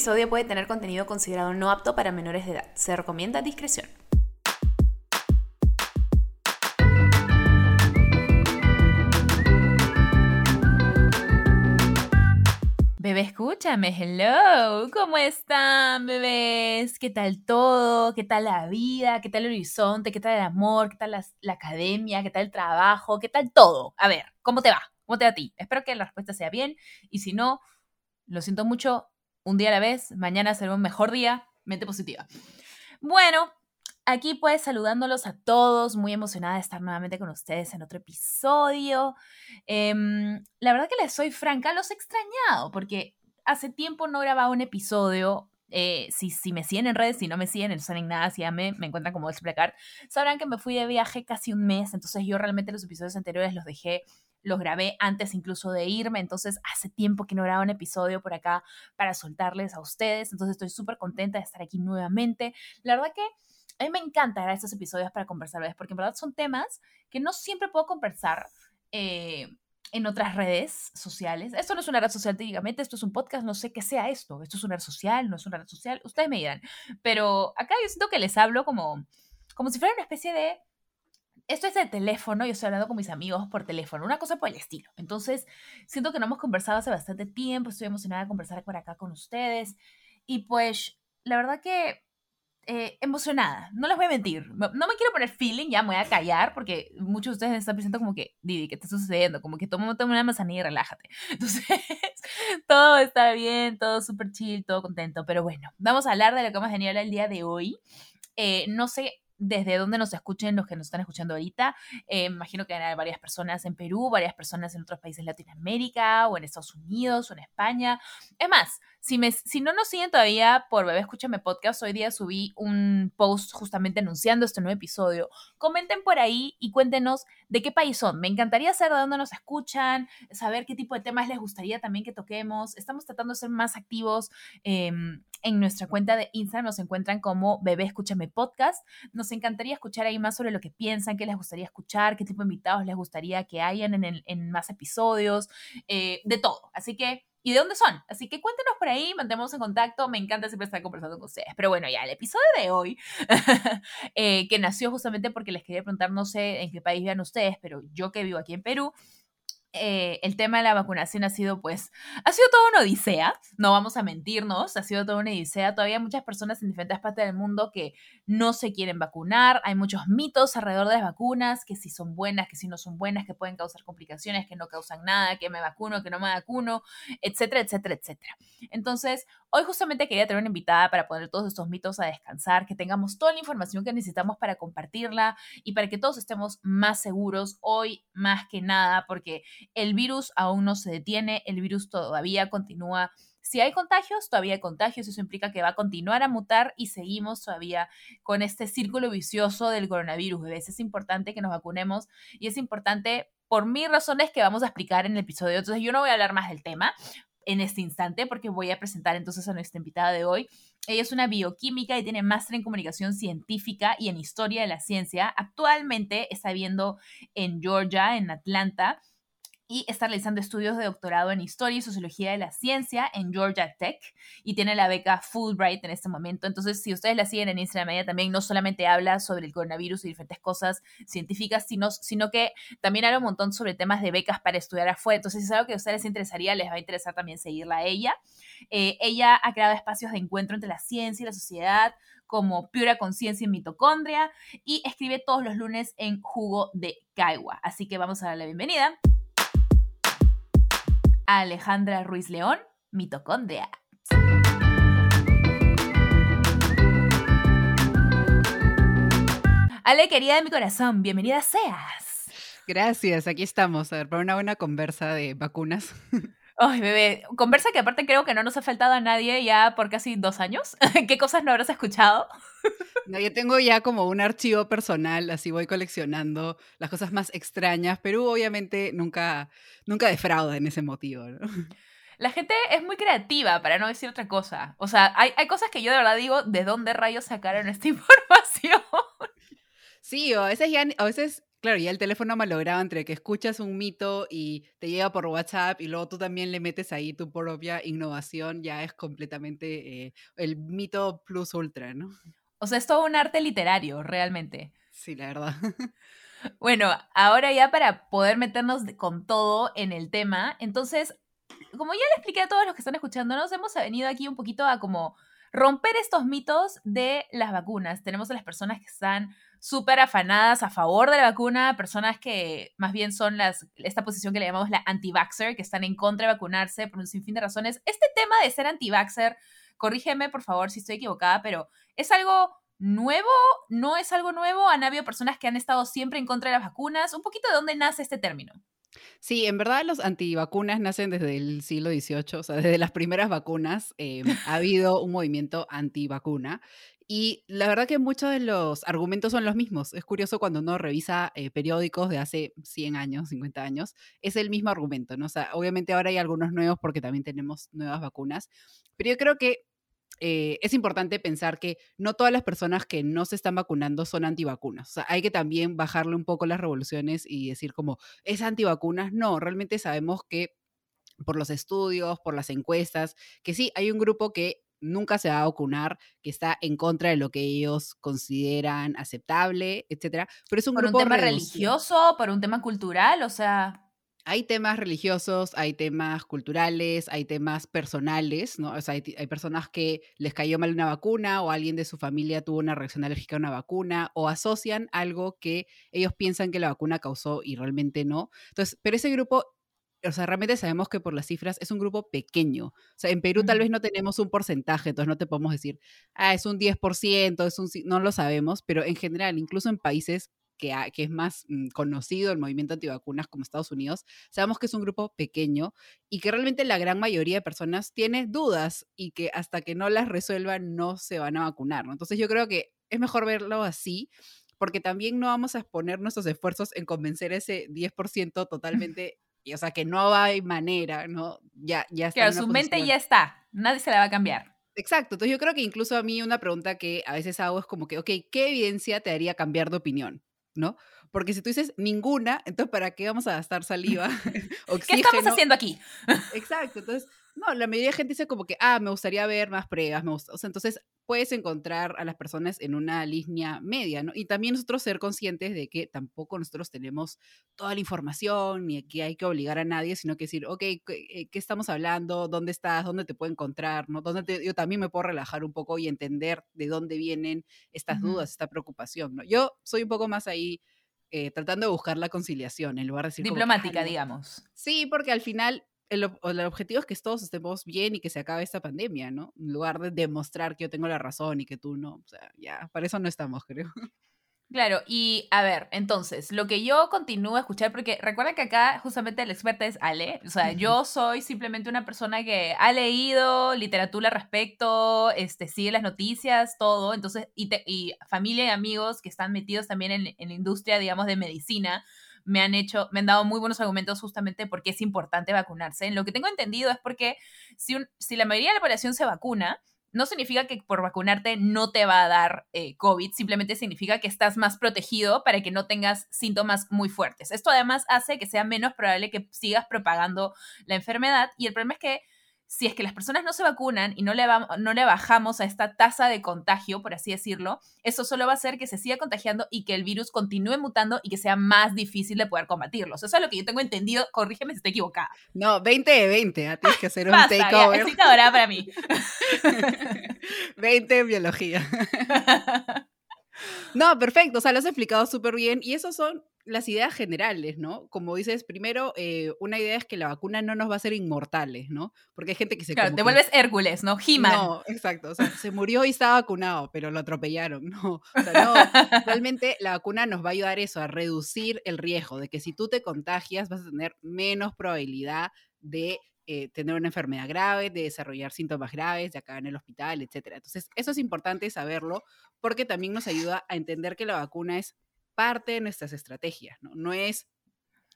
episodio puede tener contenido considerado no apto para menores de edad. Se recomienda discreción. Bebé, escúchame, hello, ¿cómo están, bebés? ¿Qué tal todo? ¿Qué tal la vida? ¿Qué tal el horizonte? ¿Qué tal el amor? ¿Qué tal la academia? ¿Qué tal el trabajo? ¿Qué tal todo? A ver, ¿cómo te va? ¿Cómo te va a ti? Espero que la respuesta sea bien, y si no, lo siento mucho, un día a la vez, mañana será un mejor día, mente positiva. Bueno, aquí pues saludándolos a todos, muy emocionada de estar nuevamente con ustedes en otro episodio. La verdad que les soy franca, los he extrañado porque hace tiempo no grababa un episodio. Si me siguen en redes, si no me siguen, no saben nada, si ya me encuentran como explicar, sabrán que me fui de viaje casi un mes, entonces yo realmente los episodios anteriores los grabé antes incluso de irme, entonces hace tiempo que no grababa un episodio por acá para soltarles a ustedes, entonces estoy súper contenta de estar aquí nuevamente. La verdad que a mí me encanta grabar estos episodios para conversarles, porque en verdad son temas que no siempre puedo conversar en otras redes sociales. Esto no es una red social técnicamente, esto es un podcast, no sé qué sea esto. Esto es una red social, no es una red social, ustedes me dirán. Pero acá yo siento que les hablo como si fuera una especie de... Esto es de teléfono, yo estoy hablando con mis amigos por teléfono, una cosa por el estilo. Entonces, siento que no hemos conversado hace bastante tiempo, estoy emocionada de conversar por acá con ustedes. Y pues, la verdad que emocionada, no les voy a mentir. No me quiero poner feeling, ya me voy a callar, porque muchos de ustedes me están pensando como que, Didi, ¿qué está sucediendo? Como que toma una manzanilla y relájate. Entonces, todo está bien, todo súper chill, todo contento. Pero bueno, vamos a hablar de lo que hemos venido a hablar el día de hoy. No sé desde dónde nos escuchen los que nos están escuchando ahorita. Imagino que van a haber varias personas en Perú, varias personas en otros países de Latinoamérica, o en Estados Unidos, o en España. Es más, si no nos siguen todavía por Bebé Escúchame Podcast, hoy día subí un post justamente anunciando este nuevo episodio. Comenten por ahí y cuéntenos de qué país son. Me encantaría saber de dónde nos escuchan, saber qué tipo de temas les gustaría también que toquemos. Estamos tratando de ser más activos. En nuestra cuenta de Instagram nos encuentran como Bebé Escúchame Podcast. Nos encantaría escuchar ahí más sobre lo que piensan, qué les gustaría escuchar, qué tipo de invitados les gustaría que hayan en más episodios, de todo. Así que, ¿y de dónde son? Así que cuéntenos por ahí, mantenemos en contacto. Me encanta siempre estar conversando con ustedes. Pero bueno, ya el episodio de hoy, que nació justamente porque les quería preguntar, no sé en qué país vivan ustedes, pero yo que vivo aquí en Perú, el tema de la vacunación ha sido toda una odisea, no vamos a mentirnos, ha sido toda una odisea. Todavía hay muchas personas en diferentes partes del mundo que no se quieren vacunar, hay muchos mitos alrededor de las vacunas, que si son buenas, que si no son buenas, que pueden causar complicaciones, que no causan nada, que me vacuno, que no me vacuno, etcétera, etcétera, etcétera. Entonces, hoy justamente quería tener una invitada para poner todos estos mitos a descansar, que tengamos toda la información que necesitamos para compartirla y para que todos estemos más seguros hoy más que nada, porque el virus aún no se detiene, el virus todavía continúa. Si hay contagios, todavía hay contagios, eso implica que va a continuar a mutar y seguimos todavía con este círculo vicioso del coronavirus, bebés. Es importante que nos vacunemos y es importante por mis razones que vamos a explicar en el episodio. Entonces yo no voy a hablar más del tema en este instante porque voy a presentar entonces a nuestra invitada de hoy. Ella es una bioquímica y tiene máster en comunicación científica y en historia de la ciencia. Actualmente está viviendo en Georgia, en Atlanta, y está realizando estudios de doctorado en Historia y Sociología de la Ciencia en Georgia Tech, y tiene la beca Fulbright en este momento. Entonces, si ustedes la siguen en Instagram, ella también no solamente habla sobre el coronavirus y diferentes cosas científicas, sino que también habla un montón sobre temas de becas para estudiar afuera. Entonces, si es algo que a ustedes les interesaría, les va a interesar también seguirla a ella. Ella ha creado espacios de encuentro entre la ciencia y la sociedad, como Pura Conciencia y Mitocondria, y escribe todos los lunes en Jugo de Caigua. Así que vamos a darle la bienvenida a Alejandra Ruiz León, Mitocondria. Ale, querida de mi corazón, bienvenida seas. Gracias, aquí estamos, a ver, para una buena conversa de vacunas. Ay, bebé, conversa que aparte creo que no nos ha faltado a nadie ya por casi 2 años. ¿Qué cosas no habrás escuchado? No, yo tengo ya como un archivo personal, así voy coleccionando las cosas más extrañas. Perú obviamente nunca defrauda en ese motivo, ¿no? La gente es muy creativa, para no decir otra cosa. O sea, hay cosas que yo de verdad digo, ¿de dónde rayos sacaron esta información? Sí, o a veces Claro, ya el teléfono malogrado entre que escuchas un mito y te llega por WhatsApp y luego tú también le metes ahí tu propia innovación, ya es completamente el mito plus ultra, ¿no? O sea, es todo un arte literario, realmente. Sí, la verdad. Bueno, ahora ya para poder meternos con todo en el tema, entonces, como ya le expliqué a todos los que están escuchándonos, hemos venido aquí un poquito a como romper estos mitos de las vacunas. Tenemos a las personas que están súper afanadas a favor de la vacuna, personas que más bien son esta posición que le llamamos la anti-vaxxer, que están en contra de vacunarse por un sinfín de razones. Este tema de ser anti-vaxxer, corrígeme por favor si estoy equivocada, pero ¿es algo nuevo? ¿No es algo nuevo? ¿Han habido personas que han estado siempre en contra de las vacunas? Un poquito de dónde nace este término. Sí, en verdad los antivacunas nacen desde el siglo XVIII, o sea, desde las primeras vacunas ha habido un movimiento antivacuna. Y la verdad que muchos de los argumentos son los mismos. Es curioso cuando uno revisa periódicos de hace 100 años, 50 años, es el mismo argumento, ¿no? O sea, obviamente ahora hay algunos nuevos porque también tenemos nuevas vacunas, pero yo creo que es importante pensar que no todas las personas que no se están vacunando son antivacunas. O sea, hay que también bajarle un poco las revoluciones y decir como, ¿es antivacunas? No, realmente sabemos que por los estudios, por las encuestas, que sí, hay un grupo que nunca se va a vacunar, que está en contra de lo que ellos consideran aceptable, etcétera. Pero es un grupo reducido. ¿Por un tema religioso? ¿Por un tema cultural? O sea, hay temas religiosos, hay temas culturales, hay temas personales, ¿no? O sea, hay personas que les cayó mal una vacuna o alguien de su familia tuvo una reacción alérgica a una vacuna o asocian algo que ellos piensan que la vacuna causó y realmente no. Entonces, pero ese grupo, o sea, realmente sabemos que por las cifras es un grupo pequeño. O sea, en Perú tal vez no tenemos un porcentaje, entonces no te podemos decir, es un 10%, no lo sabemos, pero en general, incluso en países que es más conocido el movimiento antivacunas como Estados Unidos, sabemos que es un grupo pequeño y que realmente la gran mayoría de personas tiene dudas y que hasta que no las resuelvan no se van a vacunar, ¿no? Entonces yo creo que es mejor verlo así, porque también no vamos a exponer nuestros esfuerzos en convencer ese 10% totalmente, y, o sea, que no hay manera, ¿no? Ya está. Claro, su mente ya está, nadie se la va a cambiar. Exacto, entonces yo creo que incluso a mí una pregunta que a veces hago es como que, ok, ¿qué evidencia te haría cambiar de opinión? ¿No? Porque si tú dices ninguna, entonces ¿para qué vamos a gastar saliva? Oxígeno. ¿Qué estamos haciendo aquí? Exacto, entonces, no, la mayoría de gente dice como que, me gustaría ver más pruebas, o sea, entonces puedes encontrar a las personas en una línea media, ¿no? Y también nosotros ser conscientes de que tampoco nosotros tenemos toda la información, ni que hay que obligar a nadie, sino que decir, ok, ¿qué estamos hablando? ¿Dónde estás? ¿Dónde te puedo encontrar? ¿No? Yo también me puedo relajar un poco y entender de dónde vienen estas dudas, esta preocupación, ¿no? Yo soy un poco más ahí tratando de buscar la conciliación, en lugar de decir diplomática, como, digamos. Sí, porque al final el objetivo es que todos estemos bien y que se acabe esta pandemia, ¿no? En lugar de demostrar que yo tengo la razón y que tú no. O sea, ya, para eso no estamos, creo. Claro, y a ver, entonces, lo que yo continúo a escuchar, porque recuerda que acá justamente la experta es Ale, o sea, yo soy simplemente una persona que ha leído literatura al respecto, sigue las noticias, todo, entonces, y familia y amigos que están metidos también en la industria, digamos, de medicina, me han dado muy buenos argumentos justamente porque es importante vacunarse. En lo que tengo entendido es porque si la mayoría de la población se vacuna, no significa que por vacunarte no te va a dar COVID, simplemente significa que estás más protegido para que no tengas síntomas muy fuertes. Esto además hace que sea menos probable que sigas propagando la enfermedad, y el problema es que si es que las personas no se vacunan y no le bajamos a esta tasa de contagio, por así decirlo, eso solo va a hacer que se siga contagiando y que el virus continúe mutando y que sea más difícil de poder combatirlos. Eso es lo que yo tengo entendido, corrígeme si estoy equivocada. No, 20 de 20, tienes que hacer un takeover. Es ahora para mí. 20 en biología. No, perfecto, o sea, lo has explicado súper bien, y eso son las ideas generales, ¿no? Como dices, primero, una idea es que la vacuna no nos va a hacer inmortales, ¿no? Porque hay gente que se... Claro, te vuelves Hércules, ¿no? He-Man. No, exacto, o sea, se murió y estaba vacunado, pero lo atropellaron, ¿no? O sea, no, realmente la vacuna nos va a ayudar eso, a reducir el riesgo de que si tú te contagias vas a tener menos probabilidad de tener una enfermedad grave, de desarrollar síntomas graves, de acabar en el hospital, etcétera. Entonces, eso es importante saberlo porque también nos ayuda a entender que la vacuna es parte de nuestras estrategias, ¿no? No es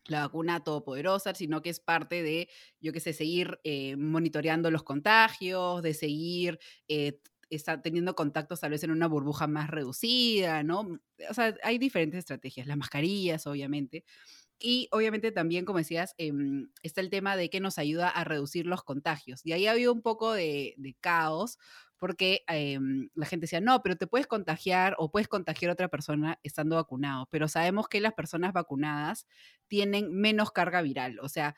la vacuna todopoderosa, sino que es parte de, yo qué sé, seguir monitoreando los contagios, de seguir está teniendo contactos tal vez en una burbuja más reducida, ¿no? O sea, hay diferentes estrategias, las mascarillas, obviamente. Y obviamente también, como decías, está el tema de que nos ayuda a reducir los contagios. Y ahí ha habido un poco de caos, porque la gente decía, no, pero te puedes contagiar o puedes contagiar a otra persona estando vacunado. Pero sabemos que las personas vacunadas tienen menos carga viral, o sea,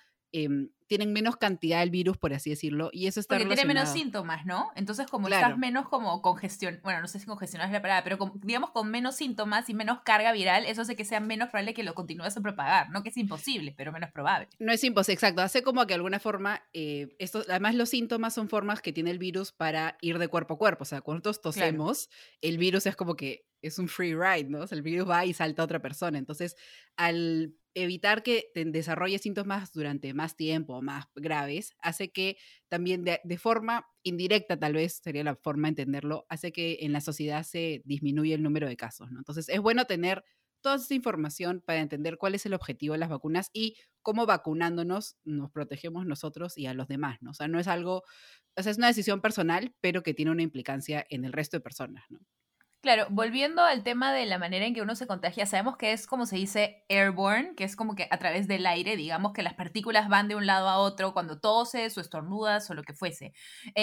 tienen menos cantidad del virus, por así decirlo, y eso está porque relacionado. Porque tiene menos síntomas, ¿no? Entonces, como claro, estás menos como congestión, bueno, no sé si congestionar es la palabra, pero digamos con menos síntomas y menos carga viral, eso hace que sea menos probable que lo continúes a propagar, no que es imposible, pero menos probable. No es imposible, exacto, hace como que de alguna forma, esto, además los síntomas son formas que tiene el virus para ir de cuerpo a cuerpo, o sea, cuando todos tosemos, claro, el virus es como que es un free ride, ¿no? O sea, el virus va y salta a otra persona, entonces al evitar que te desarrolles síntomas durante más tiempo, más graves, hace que también de forma indirecta, tal vez sería la forma de entenderlo, hace que en la sociedad se disminuya el número de casos, ¿no? Entonces es bueno tener toda esa información para entender cuál es el objetivo de las vacunas y cómo vacunándonos nos protegemos nosotros y a los demás, ¿no? O sea, no es algo, o sea, es una decisión personal, pero que tiene una implicancia en el resto de personas, ¿no? Claro, volviendo al tema de la manera en que uno se contagia, sabemos que es como se dice airborne, que es como que a través del aire, digamos que las partículas van de un lado a otro cuando toses o estornudas o lo que fuese.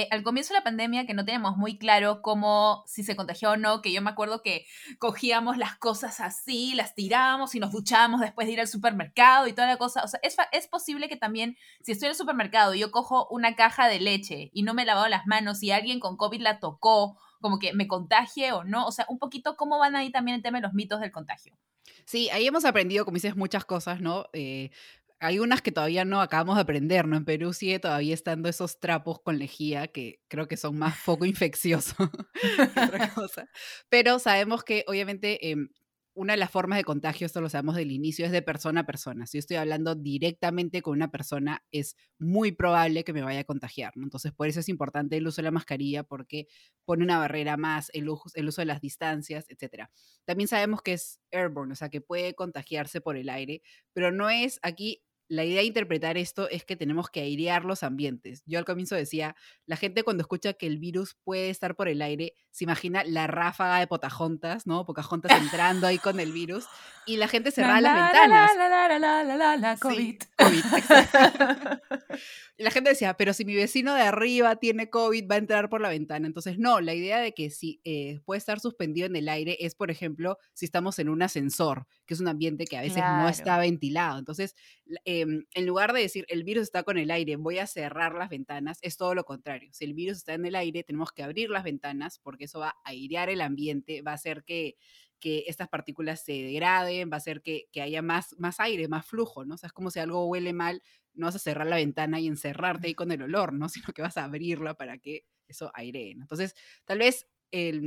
Al comienzo de la pandemia, que no teníamos muy claro cómo, si se contagió o no, que yo me acuerdo que cogíamos las cosas así, las tirábamos y nos duchábamos después de ir al supermercado y toda la cosa. O sea, es posible que también, si estoy en el supermercado y yo cojo una caja de leche y no me he lavado las manos y alguien con COVID la tocó, como que me contagie o no, o sea, un poquito cómo van ahí también el tema de los mitos del contagio. Sí, ahí hemos aprendido, como dices, muchas cosas, ¿no? Hay unas que todavía no acabamos de aprender, ¿no? En Perú sigue todavía estando esos trapos con lejía que creo que son más foco infeccioso que otra cosa. Pero sabemos que, obviamente, una de las formas de contagio, esto lo sabemos del inicio, es de persona a persona. Si yo estoy hablando directamente con una persona, es muy probable que me vaya a contagiar, ¿no? Entonces, por eso es importante el uso de la mascarilla, porque pone una barrera más, el uso de las distancias, etc. También sabemos que es airborne, o sea, que puede contagiarse por el aire, pero no es aquí. La idea de interpretar esto es que tenemos que airear los ambientes. Yo al comienzo decía, la gente cuando escucha que el virus puede estar por el aire, se imagina la ráfaga de Pocahontas, ¿no? Pocahontas entrando ahí con el virus y la gente cerraba las ventanas. COVID. Sí, COVID, exacto. Y la gente decía, pero si mi vecino de arriba tiene COVID, va a entrar por la ventana. Entonces, no, la idea de que si puede estar suspendido en el aire es, por ejemplo, si estamos en un ascensor, que es un ambiente que a veces claro, no está ventilado. Entonces, en lugar de decir el virus está con el aire, voy a cerrar las ventanas, es todo lo contrario. Si el virus está en el aire, tenemos que abrir las ventanas porque eso va a airear el ambiente, va a hacer que estas partículas se degraden, va a hacer que haya más aire, más flujo, ¿no? O sea, es como si algo huele mal, no vas a cerrar la ventana y encerrarte ahí con el olor, ¿no? Sino que vas a abrirla para que eso airee, ¿no? Entonces, tal vez el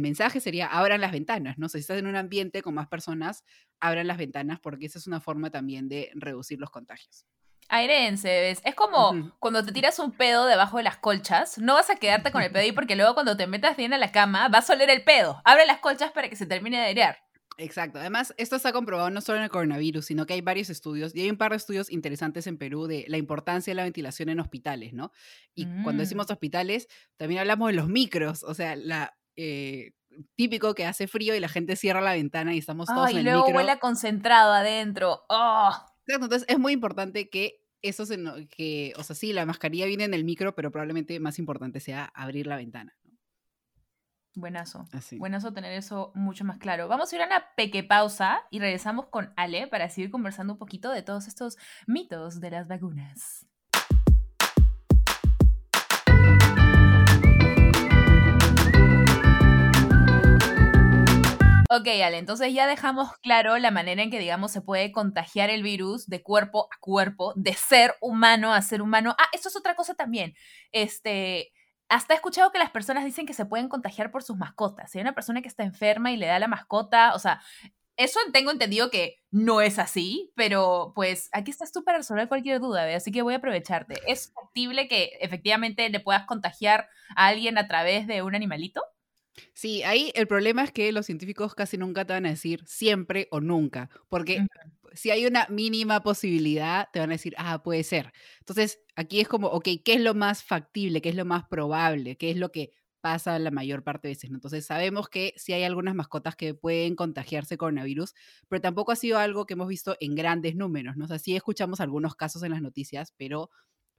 mensaje sería abran las ventanas, ¿no? O sea, si estás en un ambiente con más personas, abran las ventanas porque esa es una forma también de reducir los contagios. Aireense, ¿ves? Es como cuando te tiras un pedo debajo de las colchas, no vas a quedarte con el pedo ahí porque luego cuando te metas bien a la cama vas a oler el pedo. Abre las colchas para que se termine de airear. Exacto. Además, esto se ha comprobado no solo en el coronavirus, sino que hay varios estudios, y hay un par de estudios interesantes en Perú de la importancia de la ventilación en hospitales, ¿no? Y cuando decimos hospitales, también hablamos de los micros, o sea, típico que hace frío y la gente cierra la ventana y estamos todos en el micro. Y luego huele concentrado adentro. Entonces, es muy importante que eso o sea, sí, la mascarilla viene en el micro, pero probablemente más importante sea abrir la ventana. Buenazo. Así. Buenazo tener eso mucho más claro. Vamos a ir a una pequeña pausa y regresamos con Ale para seguir conversando un poquito de todos estos mitos de las vacunas. Ok, Ale, entonces ya dejamos claro la manera en que, digamos, se puede contagiar el virus de cuerpo a cuerpo, de ser humano a ser humano. Ah, esto es otra cosa también. Hasta he escuchado que las personas dicen que se pueden contagiar por sus mascotas. Si hay una persona que está enferma y le da la mascota, o sea, eso tengo entendido que no es así, pero pues aquí estás tú para resolver cualquier duda, ¿ve? Así que voy a aprovecharte. ¿Es factible que efectivamente le puedas contagiar a alguien a través de un animalito? Sí, ahí el problema es que los científicos casi nunca te van a decir siempre o nunca, porque si hay una mínima posibilidad, te van a decir, ah, puede ser. Entonces, aquí es como, ok, ¿qué es lo más factible? ¿Qué es lo más probable? ¿Qué es lo que pasa la mayor parte de veces, ¿no? Entonces, sabemos que sí hay algunas mascotas que pueden contagiarse coronavirus, pero tampoco ha sido algo que hemos visto en grandes números, ¿no? O sea, sí escuchamos algunos casos en las noticias, pero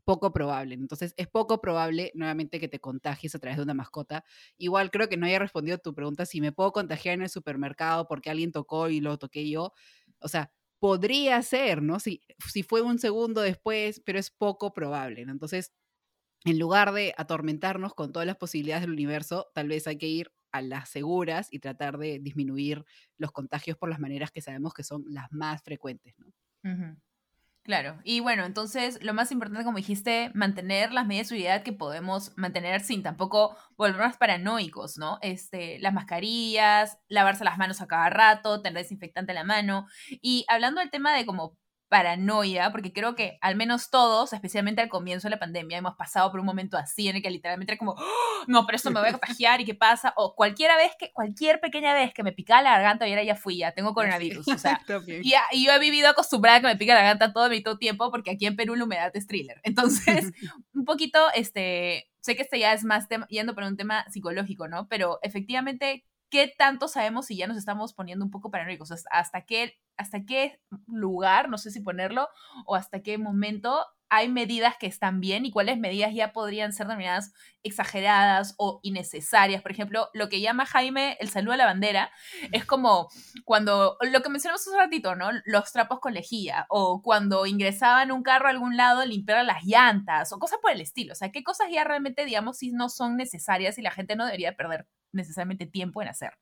poco probable. Entonces, es poco probable, nuevamente, que te contagies a través de una mascota. Igual creo que no haya respondido tu pregunta si me puedo contagiar en el supermercado porque alguien tocó y lo toqué yo. O sea, podría ser, ¿no? Si fue un segundo después, pero es poco probable, ¿no? Entonces, en lugar de atormentarnos con todas las posibilidades del universo, tal vez hay que ir a las seguras y tratar de disminuir los contagios por las maneras que sabemos que son las más frecuentes, ¿no? Uh-huh. Claro. Y bueno, entonces lo más importante, como dijiste, mantener las medidas de seguridad que podemos mantener sin tampoco volvernos paranoicos, ¿no? Las mascarillas, lavarse las manos a cada rato, tener desinfectante en la mano. Y hablando del tema de como paranoia, porque creo que al menos todos, especialmente al comienzo de la pandemia, hemos pasado por un momento así en el que literalmente era como, ¡oh, no, pero esto me voy a contagiar! ¿Y qué pasa? O cualquier pequeña vez que me picaba la garganta, y ahora ya fui, ya tengo coronavirus. O sea, y yo he vivido acostumbrada a que me pica la garganta todo mi tiempo, porque aquí en Perú la humedad es thriller. Entonces, un poquito, sé que ya es más yendo por un tema psicológico, ¿no? Pero efectivamente, ¿qué tanto sabemos si ya nos estamos poniendo un poco paranoicos? ¿Hasta qué lugar, no sé si ponerlo, o hasta qué momento hay medidas que están bien y cuáles medidas ya podrían ser denominadas exageradas o innecesarias? Por ejemplo, lo que llama Jaime el saludo a la bandera es como cuando, lo que mencionamos hace ratito, ¿no? Los trapos con lejía, o cuando ingresaban un carro a algún lado, limpiar las llantas, o cosas por el estilo. O sea, ¿qué cosas ya realmente, digamos, si no son necesarias y la gente no debería perder necesariamente tiempo en hacer?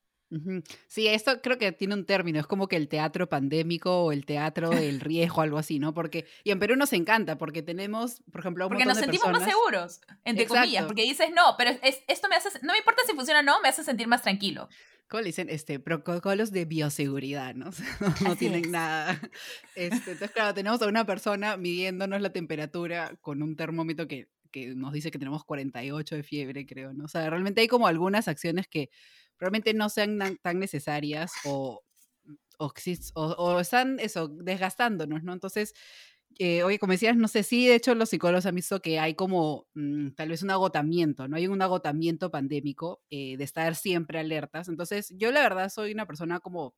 Sí, esto creo que tiene un término, es como que el teatro pandémico o el teatro del riesgo, algo así, ¿no? Porque, y en Perú nos encanta, porque tenemos, por ejemplo, un montón de personas. Porque nos sentimos más seguros, entre Exacto. comillas, porque dices, no, pero esto me hace, no me importa si funciona o no, me hace sentir más tranquilo. ¿Cómo le dicen? Protocolos de bioseguridad, ¿no? O sea, no tienen nada. Entonces, claro, tenemos a una persona midiéndonos la temperatura con un termómetro que nos dice que tenemos 48 de fiebre, creo, ¿no? O sea, realmente hay como algunas acciones que probablemente no sean tan necesarias o están eso, desgastándonos, ¿no? Entonces, oye, como decías, no sé, sí, de hecho los psicólogos han visto que hay como tal vez un agotamiento, ¿no? Hay un agotamiento pandémico de estar siempre alertas. Entonces, yo la verdad soy una persona como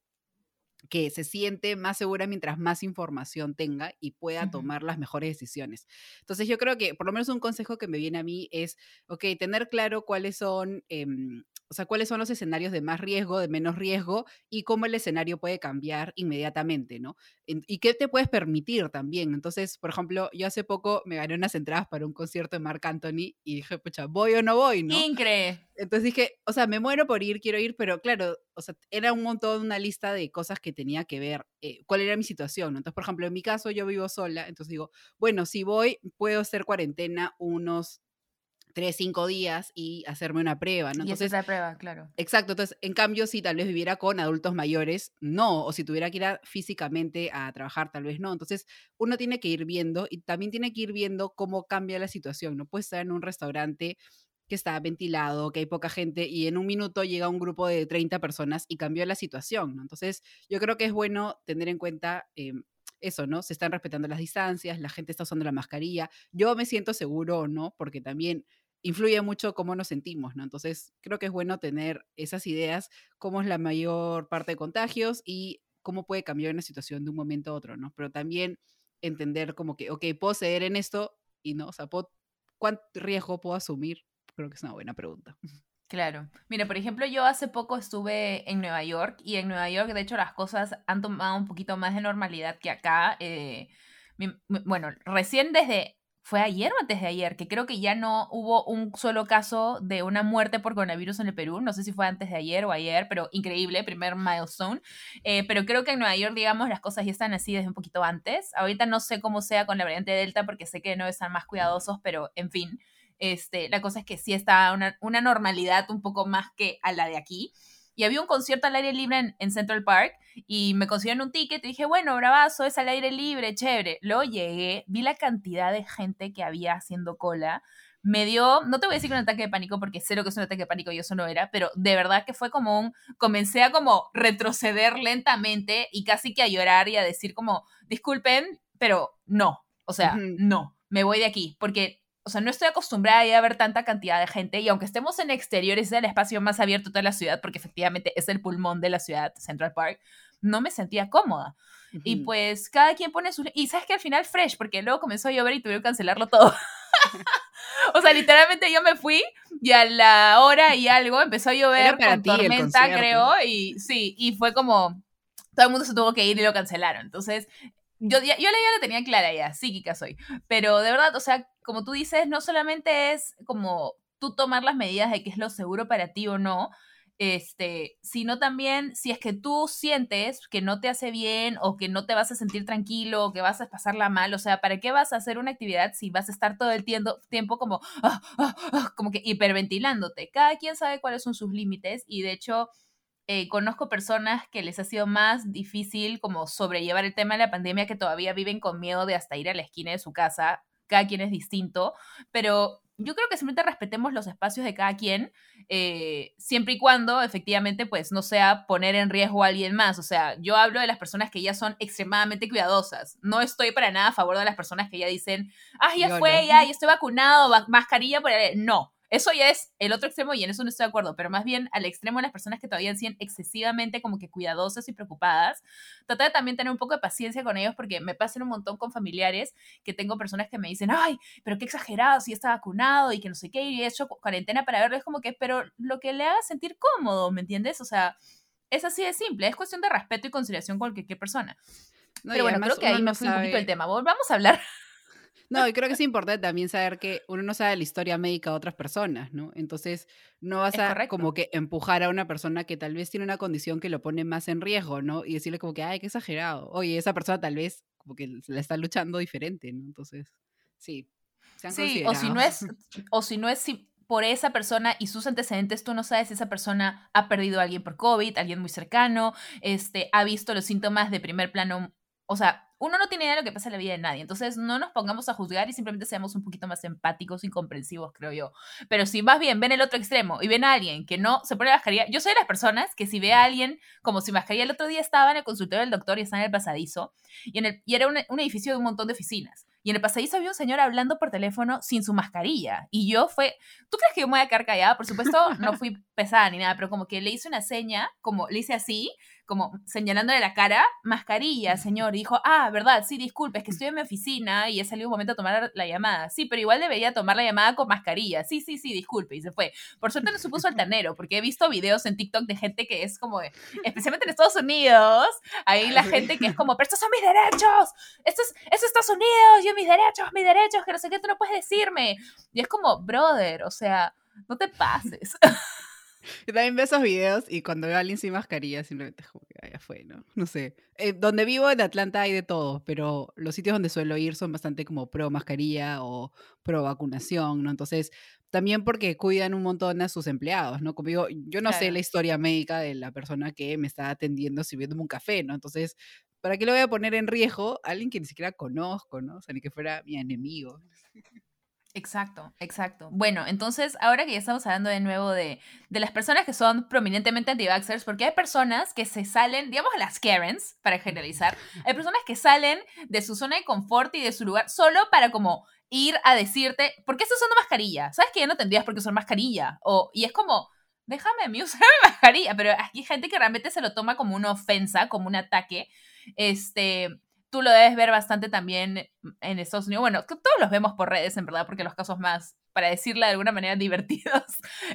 que se siente más segura mientras más información tenga y pueda uh-huh. tomar las mejores decisiones. Entonces yo creo que por lo menos un consejo que me viene a mí es, ok, tener claro cuáles son los escenarios de más riesgo, de menos riesgo, y cómo el escenario puede cambiar inmediatamente, ¿no? Y qué te puedes permitir también. Entonces, por ejemplo, yo hace poco me gané unas entradas para un concierto de Marc Anthony y dije, pucha, ¿voy o no voy, no? Increíble. Entonces dije, o sea, me muero por ir, quiero ir, pero claro, o sea, era un montón, una lista de cosas que tenía que ver, cuál era mi situación, ¿no? Entonces, por ejemplo, en mi caso, yo vivo sola, entonces digo, bueno, si voy, puedo hacer cuarentena unos 3-5 días y hacerme una prueba, ¿no? Entonces, y esa es la prueba, claro. Exacto, entonces, en cambio, si tal vez viviera con adultos mayores, no, o si tuviera que ir físicamente a trabajar, tal vez no. Entonces, uno tiene que ir viendo, y también tiene que ir viendo cómo cambia la situación, ¿no? Puedes estar en un restaurante que está ventilado, que hay poca gente, y en un minuto llega un grupo de 30 personas y cambió la situación, ¿no? Entonces, yo creo que es bueno tener en cuenta eso, ¿no? Se están respetando las distancias, la gente está usando la mascarilla, yo me siento seguro o no, porque también influye mucho cómo nos sentimos, ¿no? Entonces, creo que es bueno tener esas ideas, cómo es la mayor parte de contagios y cómo puede cambiar una situación de un momento a otro, ¿no? Pero también entender como que, ok, ¿puedo ceder en esto? Y no, o sea, ¿cuánto riesgo puedo asumir? Creo que es una buena pregunta. Claro. Mira, por ejemplo, yo hace poco estuve en Nueva York, y en Nueva York, de hecho, las cosas han tomado un poquito más de normalidad que acá. Bueno, recién desde... ¿Fue ayer o antes de ayer? Que creo que ya no hubo un solo caso de una muerte por coronavirus en el Perú. No sé si fue antes de ayer o ayer, pero increíble, primer milestone. Pero creo que en Nueva York, digamos, las cosas ya están así desde un poquito antes. Ahorita no sé cómo sea con la variante Delta, porque sé que no están más cuidadosos, pero en fin. La cosa es que sí está una normalidad un poco más que a la de aquí. Y había un concierto al aire libre en Central Park, y me consiguieron un ticket, y dije, bueno, bravazo, es al aire libre, chévere. Luego llegué, vi la cantidad de gente que había haciendo cola, me dio, no te voy a decir que un ataque de pánico, porque sé lo que es un ataque de pánico y eso no era, pero de verdad que fue como comencé a como retroceder lentamente y casi que a llorar y a decir como, disculpen, pero no, o sea, no, me voy de aquí, porque, o sea, no estoy acostumbrada a ir a ver tanta cantidad de gente, y aunque estemos en exteriores, es el espacio más abierto de toda la ciudad, porque efectivamente es el pulmón de la ciudad, Central Park, no me sentía cómoda. Y pues cada quien pone sus... Y sabes que al final fresh, porque luego comenzó a llover y tuvieron que cancelarlo todo. O sea, literalmente yo me fui y a la hora y algo empezó a llover con tormenta, creo, y sí, y fue como... Todo el mundo se tuvo que ir y lo cancelaron. Entonces, yo la tenía clara ya, psíquica soy. Pero de verdad, o sea, como tú dices, no solamente es como tú tomar las medidas de qué es lo seguro para ti o no, sino también si es que tú sientes que no te hace bien o que no te vas a sentir tranquilo o que vas a pasarla mal, o sea, ¿para qué vas a hacer una actividad si vas a estar todo el tiempo como, como que hiperventilándote? Cada quien sabe cuáles son sus límites y de hecho conozco personas que les ha sido más difícil como sobrellevar el tema de la pandemia, que todavía viven con miedo de hasta ir a la esquina de su casa. Cada quien es distinto, pero... Yo creo que simplemente respetemos los espacios de cada quien, siempre y cuando, efectivamente, pues no sea poner en riesgo a alguien más. O sea, yo hablo de las personas que ya son extremadamente cuidadosas. No estoy para nada a favor de las personas que ya dicen, ah, ya fue, ya estoy vacunado, mascarilla, por ahí. No, eso ya es el otro extremo y en eso no estoy de acuerdo. Pero más bien al extremo de las personas que todavía siguen excesivamente como que cuidadosas y preocupadas. Trata de también tener un poco de paciencia con ellos, porque me pasan un montón con familiares que tengo personas que me dicen, ay, pero qué exagerado, si ya está vacunado y que no sé qué, y he hecho cuarentena para verlo. Es como que, pero lo que le haga sentir cómodo, ¿me entiendes? O sea, es así de simple, es cuestión de respeto y consideración con cualquier persona. No, pero bueno, creo que ahí me fui un poquito del tema. Vamos a hablar... No, y creo que es importante también saber que uno no sabe la historia médica de otras personas, ¿no? Entonces no vas a como que empujar a una persona que tal vez tiene una condición que lo pone más en riesgo, ¿no? Y decirle como que, ay, qué exagerado. Oye, esa persona tal vez como que la está luchando diferente, ¿no? Entonces, sí. Sí, o si no es por esa persona y sus antecedentes, tú no sabes si esa persona ha perdido a alguien por COVID, alguien muy cercano, ha visto los síntomas de primer plano, o sea... Uno no tiene idea de lo que pasa en la vida de nadie, entonces no nos pongamos a juzgar y simplemente seamos un poquito más empáticos y comprensivos, creo yo. Pero si más bien ven el otro extremo y ven a alguien que no se pone la mascarilla, yo soy de las personas que si ve a alguien como sin mascarilla, el otro día estaba en el consultorio del doctor y estaba en el pasadizo, y era un edificio de un montón de oficinas, y en el pasadizo había un señor hablando por teléfono sin su mascarilla, y ¿tú crees que yo me voy a quedar callada? Por supuesto, no fui pesada ni nada, pero como que le hice una seña, como le hice así, como señalándole la cara, mascarilla, señor, y dijo, verdad, sí, disculpe, es que estoy en mi oficina y he salido un momento a tomar la llamada. Sí, pero igual debería tomar la llamada con mascarilla. Sí, disculpe, y se fue. Por suerte no se puso altanero, porque he visto videos en TikTok de gente que es como, especialmente en Estados Unidos, ahí la gente que es como, pero estos son mis derechos, esto es Estados Unidos, yo mis derechos, que no sé qué, tú no puedes decirme. Y es como, brother, o sea, no te pases. Yo también veo esos videos y cuando veo a alguien sin mascarilla simplemente es como que ya fue, ¿no? No sé. Donde vivo en Atlanta hay de todo, pero los sitios donde suelo ir son bastante como pro mascarilla o pro vacunación, ¿no? Entonces, también porque cuidan un montón a sus empleados, ¿no? Como digo, yo no sé la historia médica de la persona que me está atendiendo sirviéndome un café, ¿no? Entonces, ¿para qué le voy a poner en riesgo a alguien que ni siquiera conozco, ¿no? O sea, ni que fuera mi enemigo. Exacto. Bueno, entonces, ahora que ya estamos hablando de nuevo de las personas que son prominentemente anti-vaxxers, porque hay personas que se salen, digamos las Karens, para generalizar, hay personas que salen de su zona de confort y de su lugar solo para como ir a decirte, ¿por qué estás usando mascarilla? ¿Sabes que ya no tendrías por qué usar mascarilla? Y es como, déjame a mí usar mi mascarilla, pero hay gente que realmente se lo toma como una ofensa, como un ataque, Tú lo debes ver bastante también en Estados Unidos. Bueno, todos los vemos por redes, en verdad, porque los casos más, para decirlo de alguna manera, divertidos,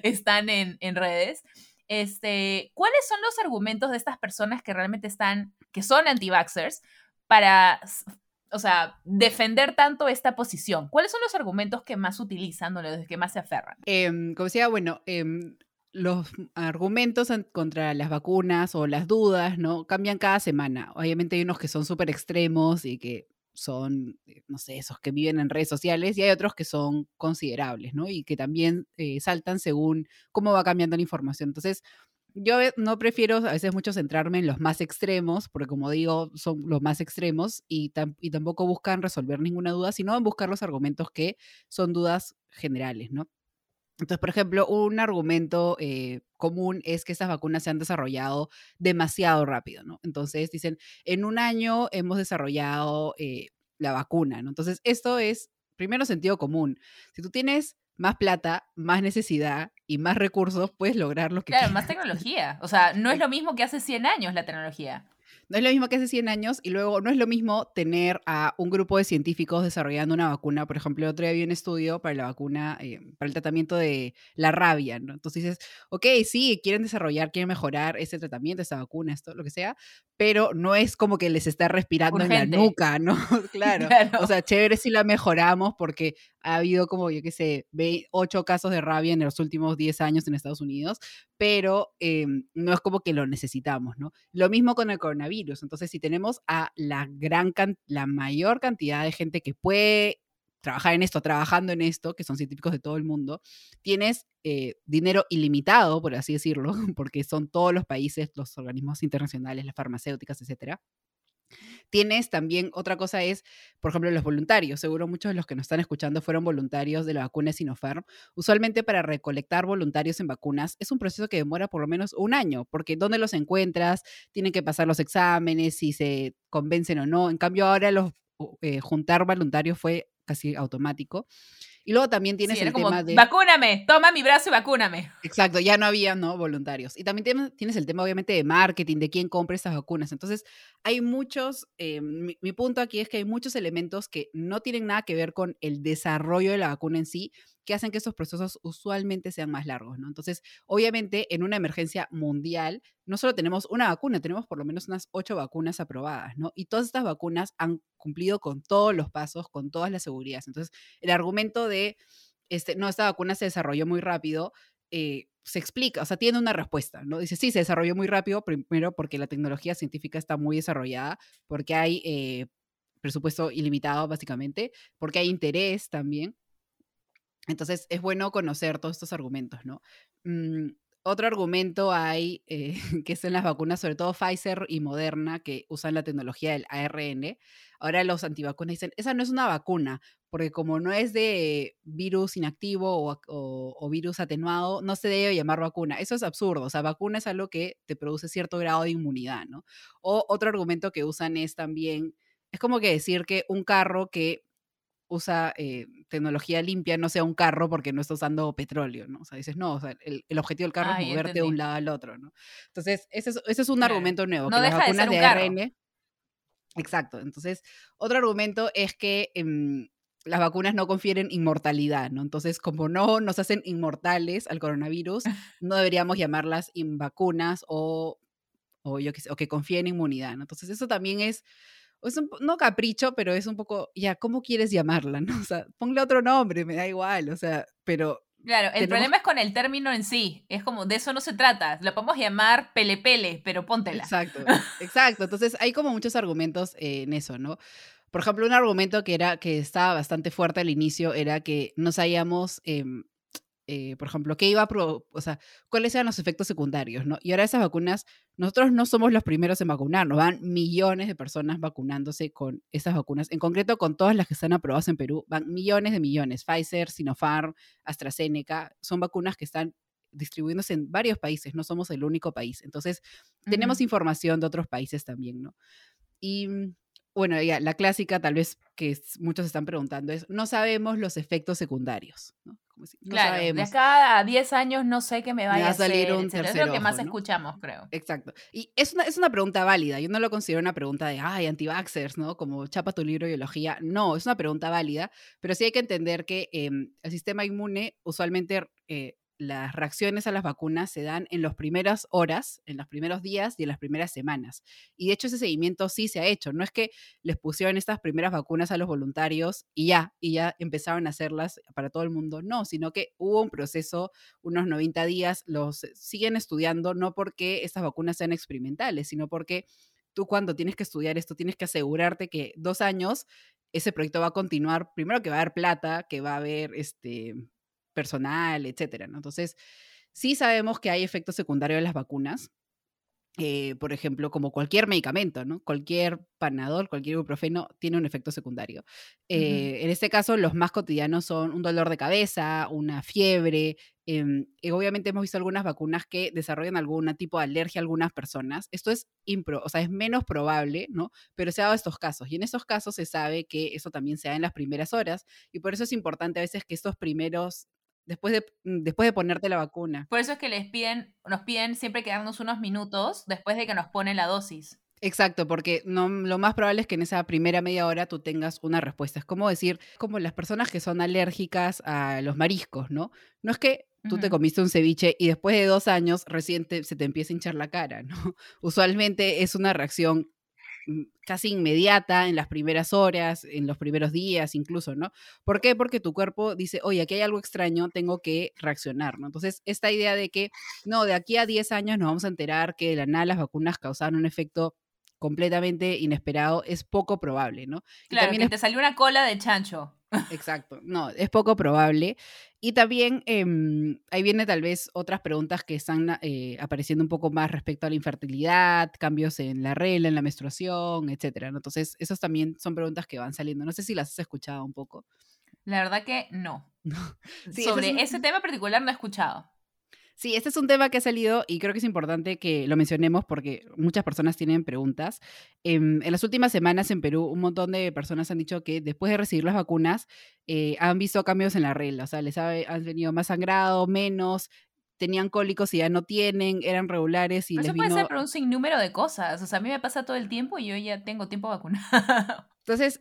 están en redes. ¿Cuáles son los argumentos de estas personas que realmente que son anti-vaxxers para, o sea, defender tanto esta posición? ¿Cuáles son los argumentos que más utilizan o los que más se aferran? Como decía, bueno... Los argumentos contra las vacunas o las dudas, ¿no? Cambian cada semana. Obviamente hay unos que son súper extremos y que son, no sé, esos que viven en redes sociales, y hay otros que son considerables, ¿no? Y que también saltan según cómo va cambiando la información. Entonces, Yo no prefiero a veces mucho centrarme en los más extremos, porque como digo, son los más extremos y tampoco buscan resolver ninguna duda, sino en buscar los argumentos que son dudas generales, ¿no? Entonces, por ejemplo, un argumento común es que estas vacunas se han desarrollado demasiado rápido, ¿no? Entonces dicen, en un año hemos desarrollado la vacuna, ¿no? Entonces, esto es, primero, sentido común. Si tú tienes más plata, más necesidad y más recursos, puedes lograr lo que quieras. Claro, más tecnología. O sea, no es lo mismo que hace 100 años la tecnología. No es lo mismo que hace 100 años y luego no es lo mismo tener a un grupo de científicos desarrollando una vacuna. Por ejemplo, otro día vi un estudio para la vacuna, para el tratamiento de la rabia, ¿no? Entonces dices, ok, sí, quieren desarrollar, quieren mejorar ese tratamiento, esa vacuna, esto, lo que sea, pero no es como que les está respirando urgente en la nuca, ¿no? Claro. Claro. O sea, chévere si la mejoramos porque ha habido como, yo qué sé, 8 casos de rabia en los últimos 10 años en Estados Unidos, pero no es como que lo necesitamos, ¿no? Lo mismo con el coronavirus. Entonces, si tenemos a la mayor cantidad de gente que puede trabajar en esto, trabajando en esto, que son científicos de todo el mundo, tienes dinero ilimitado, por así decirlo, porque son todos los países, los organismos internacionales, las farmacéuticas, etcétera. Tienes también, otra cosa es, por ejemplo, los voluntarios. Seguro muchos de los que nos están escuchando fueron voluntarios de la vacuna Sinopharm. Usualmente para recolectar voluntarios en vacunas es un proceso que demora por lo menos un año, porque ¿dónde los encuentras? Tienen que pasar los exámenes, si se convencen o no. En cambio ahora juntar voluntarios fue casi automático. Y luego también tienes el tema de... ¡Vacúname! ¡Toma mi brazo y vacúname! Exacto, ya no había, ¿no?, voluntarios. Y también tienes el tema, obviamente, de marketing, de quién compra estas vacunas. Entonces, hay muchos... mi punto aquí es que hay muchos elementos que no tienen nada que ver con el desarrollo de la vacuna en sí, que hacen que estos procesos usualmente sean más largos, ¿no? Entonces, obviamente, en una emergencia mundial, no solo tenemos una vacuna, tenemos por lo menos unas 8 vacunas aprobadas, ¿no? Y todas estas vacunas han cumplido con todos los pasos, con todas las seguridades. Entonces, el argumento de, no, esta vacuna se desarrolló muy rápido, se explica, o sea, tiene una respuesta, ¿no? Dice, sí, se desarrolló muy rápido, primero porque la tecnología científica está muy desarrollada, porque hay presupuesto ilimitado, básicamente, porque hay interés también. Entonces, es bueno conocer todos estos argumentos, ¿no? Otro argumento hay, que son las vacunas, sobre todo Pfizer y Moderna, que usan la tecnología del ARN. Ahora los antivacunas dicen, esa no es una vacuna, porque como no es de virus inactivo o virus atenuado, no se debe llamar vacuna. Eso es absurdo. O sea, vacuna es algo que te produce cierto grado de inmunidad, ¿no? O otro argumento que usan es también, es como que decir que un carro que usa tecnología limpia, no sea un carro porque no está usando petróleo, ¿no? O sea, dices, no, o sea, el objetivo del carro es moverte de un lado al otro, ¿no? Entonces, ese es un argumento nuevo. No que deja las vacunas de ser un ARN. Exacto. Entonces, otro argumento es que las vacunas no confieren inmortalidad, ¿no? Entonces, como no nos hacen inmortales al coronavirus, no deberíamos llamarlas invacunas o yo qué sé, o que confíen en inmunidad, ¿no? Entonces, eso también es no capricho, pero es un poco, ya, ¿cómo quieres llamarla? ¿No? O sea, ponle otro nombre, me da igual, o sea, pero... Claro, el problema es con el término en sí, es como, de eso no se trata, la podemos llamar pele pele, pero póntela. Exacto, exacto, entonces hay como muchos argumentos en eso, ¿no? Por ejemplo, un argumento que estaba bastante fuerte al inicio era que nos hayamos... por ejemplo, o sea, cuáles eran los efectos secundarios, ¿no? Y ahora esas vacunas, nosotros no somos los primeros en vacunarnos, van millones de personas vacunándose con esas vacunas, en concreto con todas las que están aprobadas en Perú, van millones de millones, Pfizer, Sinopharm, AstraZeneca, son vacunas que están distribuyéndose en varios países, no somos el único país, entonces tenemos información de otros países también, ¿no? Y... Bueno, ya, la clásica tal vez que muchos están preguntando es, no sabemos los efectos secundarios, ¿no? Como si, no claro, sabemos. De acá a 10 años no sé qué me vaya a salir un tercer ojo, es lo que más, ¿no?, escuchamos, creo. Exacto. Y es una pregunta válida. Yo no lo considero una pregunta de, ay, anti-vaxxers, ¿no? Como chapa tu libro de biología. No, es una pregunta válida, pero sí hay que entender que el sistema inmune usualmente... las reacciones a las vacunas se dan en las primeras horas, en los primeros días y en las primeras semanas. Y de hecho ese seguimiento sí se ha hecho. No es que les pusieron estas primeras vacunas a los voluntarios y ya empezaron a hacerlas para todo el mundo. No, sino que hubo un proceso, unos 90 días, los siguen estudiando, no porque estas vacunas sean experimentales, sino porque tú cuando tienes que estudiar esto tienes que asegurarte que 2 años ese proyecto va a continuar. Primero que va a haber plata, que va a haber personal, etcétera, ¿no? Entonces, Sí sabemos que hay efectos secundarios de las vacunas, por ejemplo, como cualquier medicamento, ¿no? Cualquier Panadol, cualquier ibuprofeno tiene un efecto secundario. En este caso, los más cotidianos son un dolor de cabeza, una fiebre. Y obviamente hemos visto algunas vacunas que desarrollan algún tipo de alergia a algunas personas. Esto es es menos probable, ¿no? Pero se ha dado estos casos. Y en estos casos se sabe que eso también se da en las primeras horas. Y por eso es importante a veces que estos primeros... Después de ponerte la vacuna. Por eso es que nos piden siempre quedarnos unos minutos después de que nos ponen la dosis. Exacto, porque lo más probable es que en esa primera media hora tú tengas una respuesta. Es como decir, como las personas que son alérgicas a los mariscos, ¿no? No es que tú te comiste un ceviche y después de 2 años recién se te empieza a hinchar la cara, ¿no? Usualmente es una reacción casi inmediata, en las primeras horas, en los primeros días incluso, ¿no? ¿Por qué? Porque tu cuerpo dice, oye, aquí hay algo extraño, tengo que reaccionar, ¿no? Entonces, esta idea de que, no, de aquí a 10 años nos vamos a enterar que de la nada las vacunas causaron un efecto completamente inesperado es poco probable, ¿no? Claro, que te salió una cola de chancho. Exacto, no, es poco probable. Y también ahí viene tal vez otras preguntas que están apareciendo un poco más respecto a la infertilidad, cambios en la regla, en la menstruación, etcétera, ¿no? Entonces, esas también son preguntas que van saliendo. No sé si las has escuchado un poco. La verdad que no. Sí, sobre ese tema particular no he escuchado. Sí, este es un tema que ha salido y creo que es importante que lo mencionemos porque muchas personas tienen preguntas. En las últimas semanas en Perú un montón de personas han dicho que después de recibir las vacunas han visto cambios en la regla, o sea, han tenido más sangrado, menos, tenían cólicos y ya no tienen, eran regulares y les vino... Eso puede ser por un sinnúmero de cosas, o sea, a mí me pasa todo el tiempo y yo ya tengo tiempo vacunado. Entonces,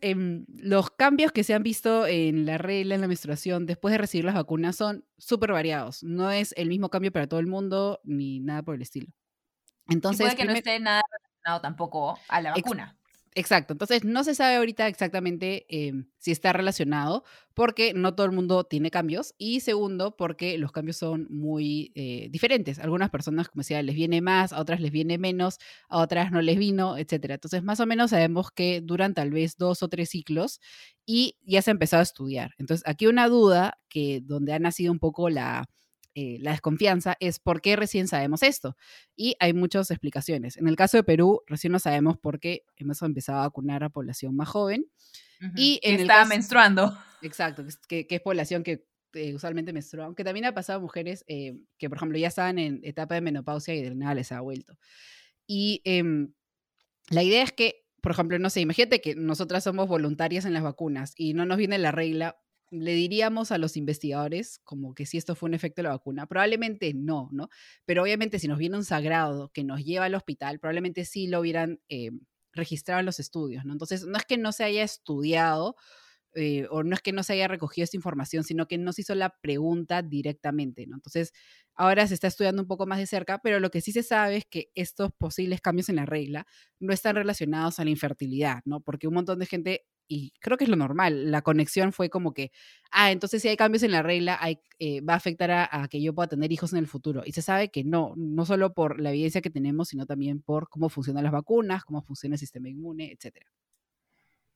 los cambios que se han visto en la regla, en la menstruación, después de recibir las vacunas, son súper variados. No es el mismo cambio para todo el mundo, ni nada por el estilo. Entonces, y puede que no esté nada relacionado tampoco a la vacuna. Exacto. Entonces, no se sabe ahorita exactamente si está relacionado, porque no todo el mundo tiene cambios. Y segundo, porque los cambios son muy diferentes. A algunas personas, como decía, les viene más, a otras les viene menos, a otras no les vino, etcétera. Entonces, más o menos sabemos que duran tal vez 2 o 3 ciclos y ya se ha empezado a estudiar. Entonces, aquí una duda donde ha nacido un poco la desconfianza es ¿por qué recién sabemos esto? Y hay muchas explicaciones. En el caso de Perú, recién lo sabemos porque hemos empezado a vacunar a población más joven. Y en que está menstruando. Exacto, que es población que usualmente menstrua, aunque también ha pasado a mujeres que, por ejemplo, ya estaban en etapa de menopausia y de nada les ha vuelto. Y la idea es que, por ejemplo, no sé, imagínate que nosotras somos voluntarias en las vacunas y no nos viene la regla. Le diríamos a los investigadores como que si esto fue un efecto de la vacuna. Probablemente no, ¿no? Pero obviamente si nos viene un sangrado que nos lleva al hospital, probablemente sí lo hubieran registrado en los estudios, ¿no? Entonces, no es que no se haya estudiado o no es que no se haya recogido esta información, sino que no se hizo la pregunta directamente, ¿no? Entonces, ahora se está estudiando un poco más de cerca, pero lo que sí se sabe es que estos posibles cambios en la regla no están relacionados a la infertilidad, ¿no? Porque un montón de gente... Y creo que es lo normal, la conexión fue como que, entonces si hay cambios en la regla va a afectar a que yo pueda tener hijos en el futuro, y se sabe que no solo por la evidencia que tenemos, sino también por cómo funcionan las vacunas, cómo funciona el sistema inmune, etcétera.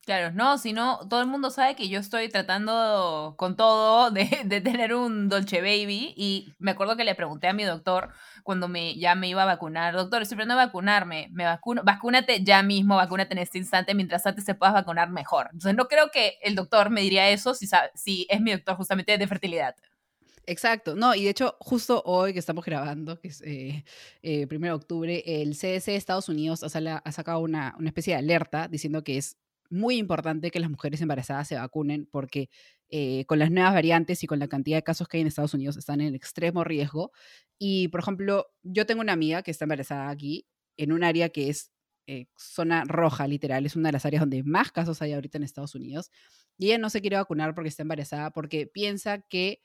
Claro, sino todo el mundo sabe que yo estoy tratando con todo de tener un Dolce Baby, y me acuerdo que le pregunté a mi doctor cuando ya me iba a vacunar, doctor, estoy tratando de vacunarme, me vacuno, vacúnate ya mismo, vacúnate en este instante, mientras antes te puedas vacunar mejor. Entonces no creo que el doctor me diría eso si es mi doctor justamente de fertilidad. Exacto, no, y de hecho justo hoy que estamos grabando, que es 1 de octubre, el CDC de Estados Unidos ha sacado una especie de alerta diciendo que es muy importante que las mujeres embarazadas se vacunen porque con las nuevas variantes y con la cantidad de casos que hay en Estados Unidos están en extremo riesgo. Y, por ejemplo, yo tengo una amiga que está embarazada aquí en un área que es zona roja, literal. Es una de las áreas donde más casos hay ahorita en Estados Unidos. Y ella no se quiere vacunar porque está embarazada porque piensa que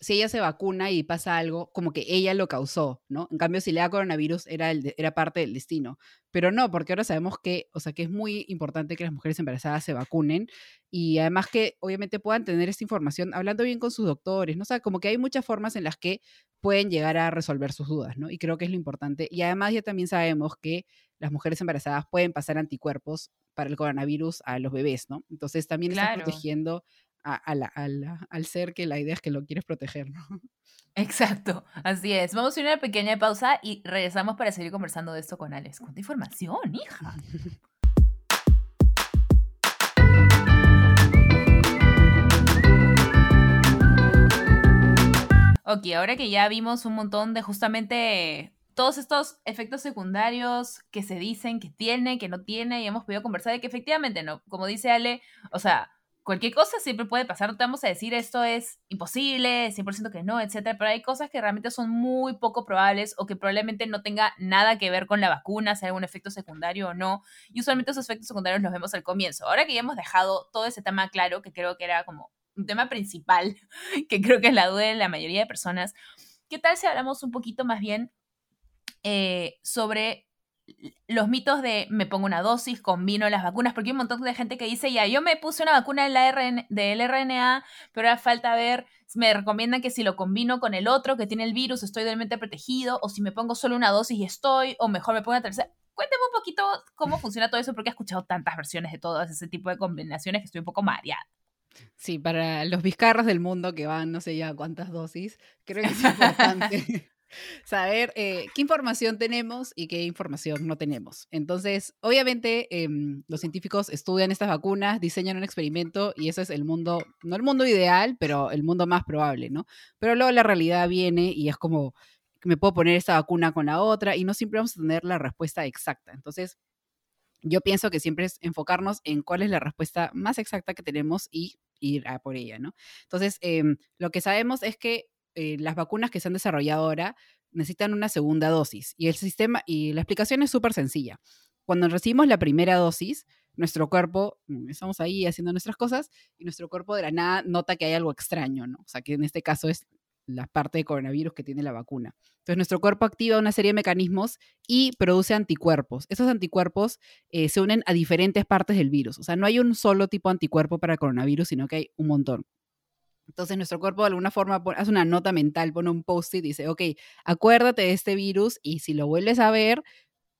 si ella se vacuna y pasa algo, como que ella lo causó, ¿no? En cambio, si le da coronavirus, era parte del destino. Pero no, porque ahora sabemos que, o sea, que es muy importante que las mujeres embarazadas se vacunen y además que obviamente puedan tener esta información hablando bien con sus doctores, ¿no? O sea, como que hay muchas formas en las que pueden llegar a resolver sus dudas, ¿no? Y creo que es lo importante. Y además ya también sabemos que las mujeres embarazadas pueden pasar anticuerpos para el coronavirus a los bebés, ¿no? Entonces también están protegiendo al ser que la idea es que lo quieres proteger, ¿no? Exacto, así es. Vamos a ir a una pequeña pausa y regresamos para seguir conversando de esto con Alex. ¡Cuánta información, hija! Ok, ahora que ya vimos un montón de justamente todos estos efectos secundarios que se dicen que tiene, que no tiene, y hemos podido conversar de que efectivamente no, como dice Ale, o sea, cualquier cosa siempre puede pasar, no te vamos a decir esto es imposible, 100% que no, etcétera, pero hay cosas que realmente son muy poco probables o que probablemente no tenga nada que ver con la vacuna, si hay algún efecto secundario o no, y usualmente esos efectos secundarios los vemos al comienzo. Ahora que ya hemos dejado todo ese tema claro, que creo que era como un tema principal, que creo que es la duda de la mayoría de personas. ¿Qué tal si hablamos un poquito más bien sobre los mitos de me pongo una dosis, combino las vacunas? Porque hay un montón de gente que dice, ya, yo me puse una vacuna del RNA, pero ahora falta ver, me recomiendan que si lo combino con el otro que tiene el virus, estoy realmente protegido, o si me pongo solo una dosis y estoy, o mejor me pongo una tercera. Cuéntame un poquito cómo funciona todo eso, porque he escuchado tantas versiones de todo ese tipo de combinaciones que estoy un poco mareada. Sí, para los bizcarros del mundo que van no sé ya cuántas dosis, creo que es importante saber qué información tenemos y qué información no tenemos. Entonces, obviamente, los científicos estudian estas vacunas, diseñan un experimento y ese es el mundo, no el mundo ideal, pero el mundo más probable, ¿no? Pero luego la realidad viene y es como, me puedo poner esta vacuna con la otra y no siempre vamos a tener la respuesta exacta. Entonces, yo pienso que siempre es enfocarnos en cuál es la respuesta más exacta que tenemos y ir a por ella, ¿no? Entonces, lo que sabemos es que las vacunas que se han desarrollado ahora necesitan una segunda dosis y el sistema, y la explicación es súper sencilla. Cuando recibimos la primera dosis, nuestro cuerpo, estamos ahí haciendo nuestras cosas y nuestro cuerpo de la nada nota que hay algo extraño, ¿no? O sea, que en este caso es la parte de coronavirus que tiene la vacuna. Entonces, nuestro cuerpo activa una serie de mecanismos y produce anticuerpos. Esos anticuerpos se unen a diferentes partes del virus. O sea, no hay un solo tipo de anticuerpo para coronavirus, sino que hay un montón. Entonces, nuestro cuerpo de alguna forma hace una nota mental, pone un post-it y dice, ok, acuérdate de este virus y si lo vuelves a ver,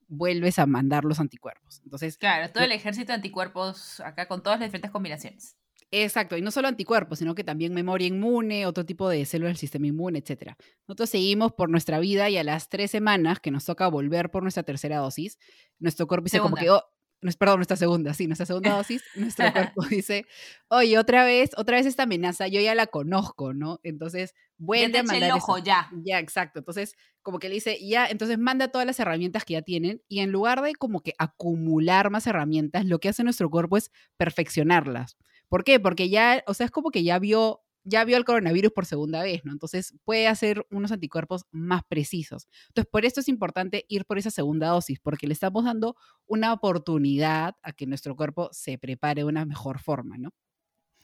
vuelves a mandar los anticuerpos. Entonces, claro, todo el ejército de anticuerpos acá con todas las diferentes combinaciones. Exacto, y no solo anticuerpos, sino que también memoria inmune, otro tipo de células del sistema inmune, etc. Nosotros seguimos por nuestra vida y a las 3 semanas que nos toca volver por nuestra tercera dosis, nuestro cuerpo dice segunda. Como que, nuestra segunda dosis, nuestro cuerpo dice, oye, otra vez esta amenaza, yo ya la conozco, ¿no? Entonces, vuelve a mandar el ojo, ya, exacto. Entonces, como que le dice, ya, entonces manda todas las herramientas que ya tienen y en lugar de como que acumular más herramientas, lo que hace nuestro cuerpo es perfeccionarlas. ¿Por qué? Porque ya, o sea, es como que ya vio el coronavirus por segunda vez, ¿no? Entonces puede hacer unos anticuerpos más precisos. Entonces, por esto es importante ir por esa segunda dosis, porque le estamos dando una oportunidad a que nuestro cuerpo se prepare de una mejor forma, ¿no?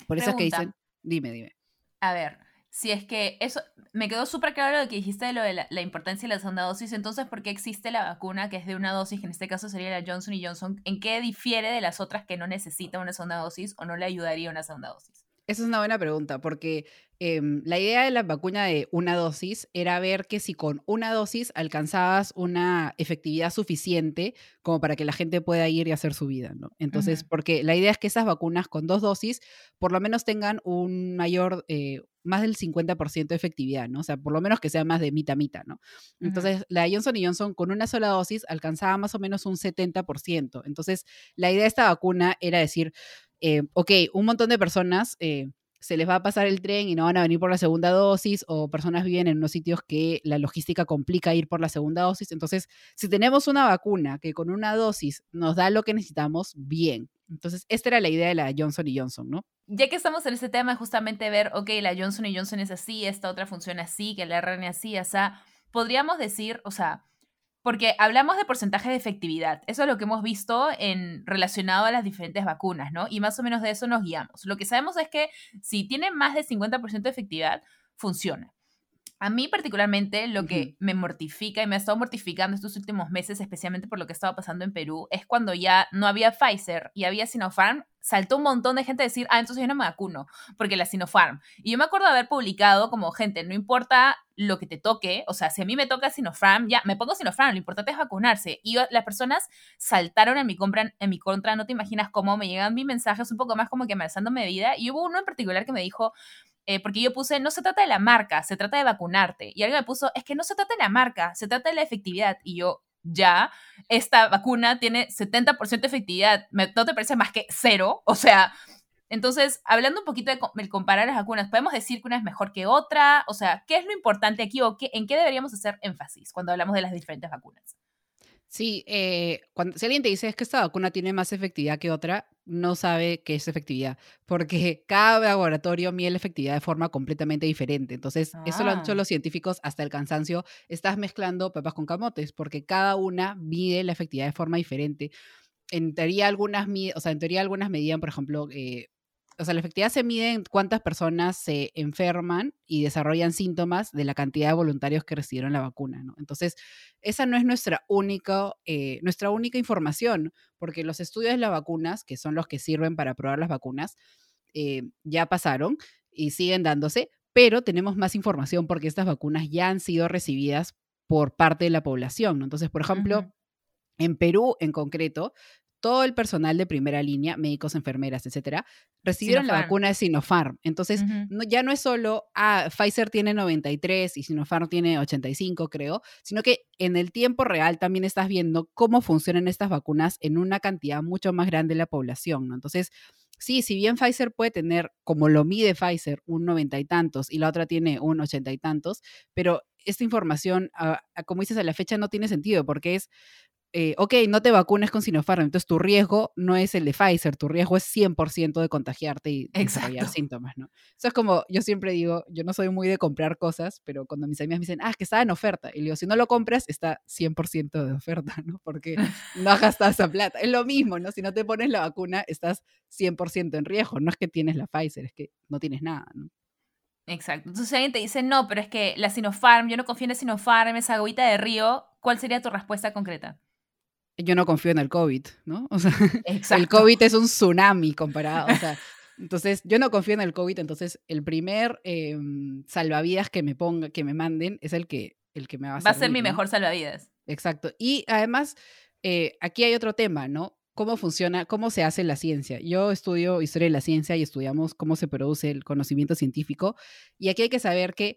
Por eso pregunta, es que dicen, dime. A ver, si es que eso, me quedó súper claro lo que dijiste de lo de la importancia de la segunda dosis, entonces, ¿por qué existe la vacuna que es de una dosis, que en este caso sería la Johnson & Johnson? ¿En qué difiere de las otras que no necesita una segunda dosis o no le ayudaría una segunda dosis? Esa es una buena pregunta, porque la idea de la vacuna de una dosis era ver que si con una dosis alcanzabas una efectividad suficiente como para que la gente pueda ir y hacer su vida, ¿no? Entonces, uh-huh. Porque la idea es que esas vacunas con 2 dosis por lo menos tengan un mayor, más del 50% de efectividad, ¿no? O sea, por lo menos que sea más de mitad a mitad, ¿no? Uh-huh. Entonces, la de Johnson & Johnson con una sola dosis alcanzaba más o menos un 70%. Entonces, la idea de esta vacuna era decir, ok, un montón de personas se les va a pasar el tren y no van a venir por la segunda dosis, o personas viven en unos sitios que la logística complica ir por la segunda dosis. Entonces, si tenemos una vacuna que con una dosis nos da lo que necesitamos, bien. Entonces, esta era la idea de la Johnson & Johnson, ¿no? Ya que estamos en este tema, justamente ver, ok, la Johnson & Johnson es así, esta otra funciona así, que la RNA así, o sea, podríamos decir, o sea, porque hablamos de porcentaje de efectividad. Eso es lo que hemos visto relacionado a las diferentes vacunas, ¿no? Y más o menos de eso nos guiamos. Lo que sabemos es que si tiene más de 50% de efectividad, funciona. A mí particularmente lo que me mortifica y me ha estado mortificando estos últimos meses, especialmente por lo que estaba pasando en Perú, es cuando ya no había Pfizer y había Sinopharm, saltó un montón de gente a decir, ah, entonces yo no me vacuno, porque la Sinopharm. Y yo me acuerdo haber publicado como, gente, no importa lo que te toque, o sea, si a mí me toca Sinopharm, ya, me pongo Sinopharm, lo importante es vacunarse. Y las personas saltaron en mi contra, no te imaginas cómo me llegan mis mensajes un poco más como que amenazándome de vida. Y hubo uno en particular que me dijo, porque yo puse, no se trata de la marca, se trata de vacunarte. Y alguien me puso, es que no se trata de la marca, se trata de la efectividad. Y yo, ya, esta vacuna tiene 70% de efectividad, ¿no te parece más que cero? O sea, entonces, hablando un poquito de comparar las vacunas, ¿podemos decir que una es mejor que otra? O sea, ¿qué es lo importante aquí o qué, en qué deberíamos hacer énfasis cuando hablamos de las diferentes vacunas? Sí, si alguien te dice es que esta vacuna tiene más efectividad que otra, no sabe qué es efectividad, porque cada laboratorio mide la efectividad de forma completamente diferente. Entonces, eso lo han hecho los científicos hasta el cansancio. Estás mezclando papas con camotes, porque cada una mide la efectividad de forma diferente. En teoría, algunas medían, por ejemplo, la efectividad se mide en cuántas personas se enferman y desarrollan síntomas de la cantidad de voluntarios que recibieron la vacuna, ¿no? Entonces, esa no es nuestra única información, porque los estudios de las vacunas, que son los que sirven para probar las vacunas, ya pasaron y siguen dándose, pero tenemos más información porque estas vacunas ya han sido recibidas por parte de la población, ¿no? Entonces, por ejemplo, en Perú en concreto, todo el personal de primera línea, médicos, enfermeras, etcétera, recibieron Sinopharm. La vacuna de Sinopharm. Entonces, ya no es solo, Pfizer tiene 93 y Sinopharm tiene 85, creo, sino que en el tiempo real también estás viendo cómo funcionan estas vacunas en una cantidad mucho más grande de la población, ¿no? Entonces, sí, si bien Pfizer puede tener, como lo mide Pfizer, un 90 y tantos y la otra tiene un 80 y tantos, pero esta información, como dices, a la fecha no tiene sentido porque es, no te vacunes con Sinopharm, entonces tu riesgo no es el de Pfizer, tu riesgo es 100% de contagiarte y desarrollar síntomas, ¿no? Eso es como, yo siempre digo, yo no soy muy de comprar cosas, pero cuando mis amigas me dicen, es que está en oferta, y le digo, si no lo compras, está 100% de oferta, ¿no? Porque no has gastado esa plata. Es lo mismo, ¿no? Si no te pones la vacuna, estás 100% en riesgo, no es que tienes la Pfizer, es que no tienes nada, ¿no? Exacto. Entonces alguien te dice, no, pero es que la Sinopharm, yo no confío en la Sinopharm, esa agüita de río, ¿cuál sería tu respuesta concreta? Yo no confío en el COVID, ¿no? O sea, el COVID es un tsunami comparado, o sea, entonces yo no confío en el COVID, entonces el primer salvavidas que me manden es el que me va a servir. Va a ser mi mejor salvavidas. Exacto, y además aquí hay otro tema, ¿no? ¿Cómo funciona? ¿Cómo se hace la ciencia? Yo estudio historia de la ciencia y estudiamos cómo se produce el conocimiento científico, y aquí hay que saber que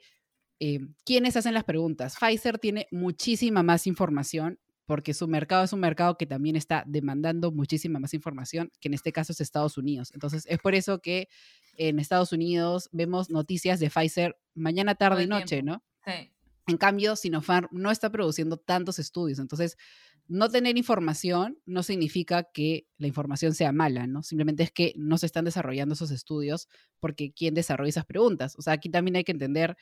¿quiénes hacen las preguntas? Pfizer tiene muchísima más información porque su mercado es un mercado que también está demandando muchísima más información, que en este caso es Estados Unidos. Entonces, es por eso que en Estados Unidos vemos noticias de Pfizer mañana, tarde y noche, ¿no? Sí. En cambio, Sinopharm no está produciendo tantos estudios. Entonces, no tener información no significa que la información sea mala, ¿no? Simplemente es que no se están desarrollando esos estudios porque ¿quién desarrolla esas preguntas? O sea, aquí también hay que entender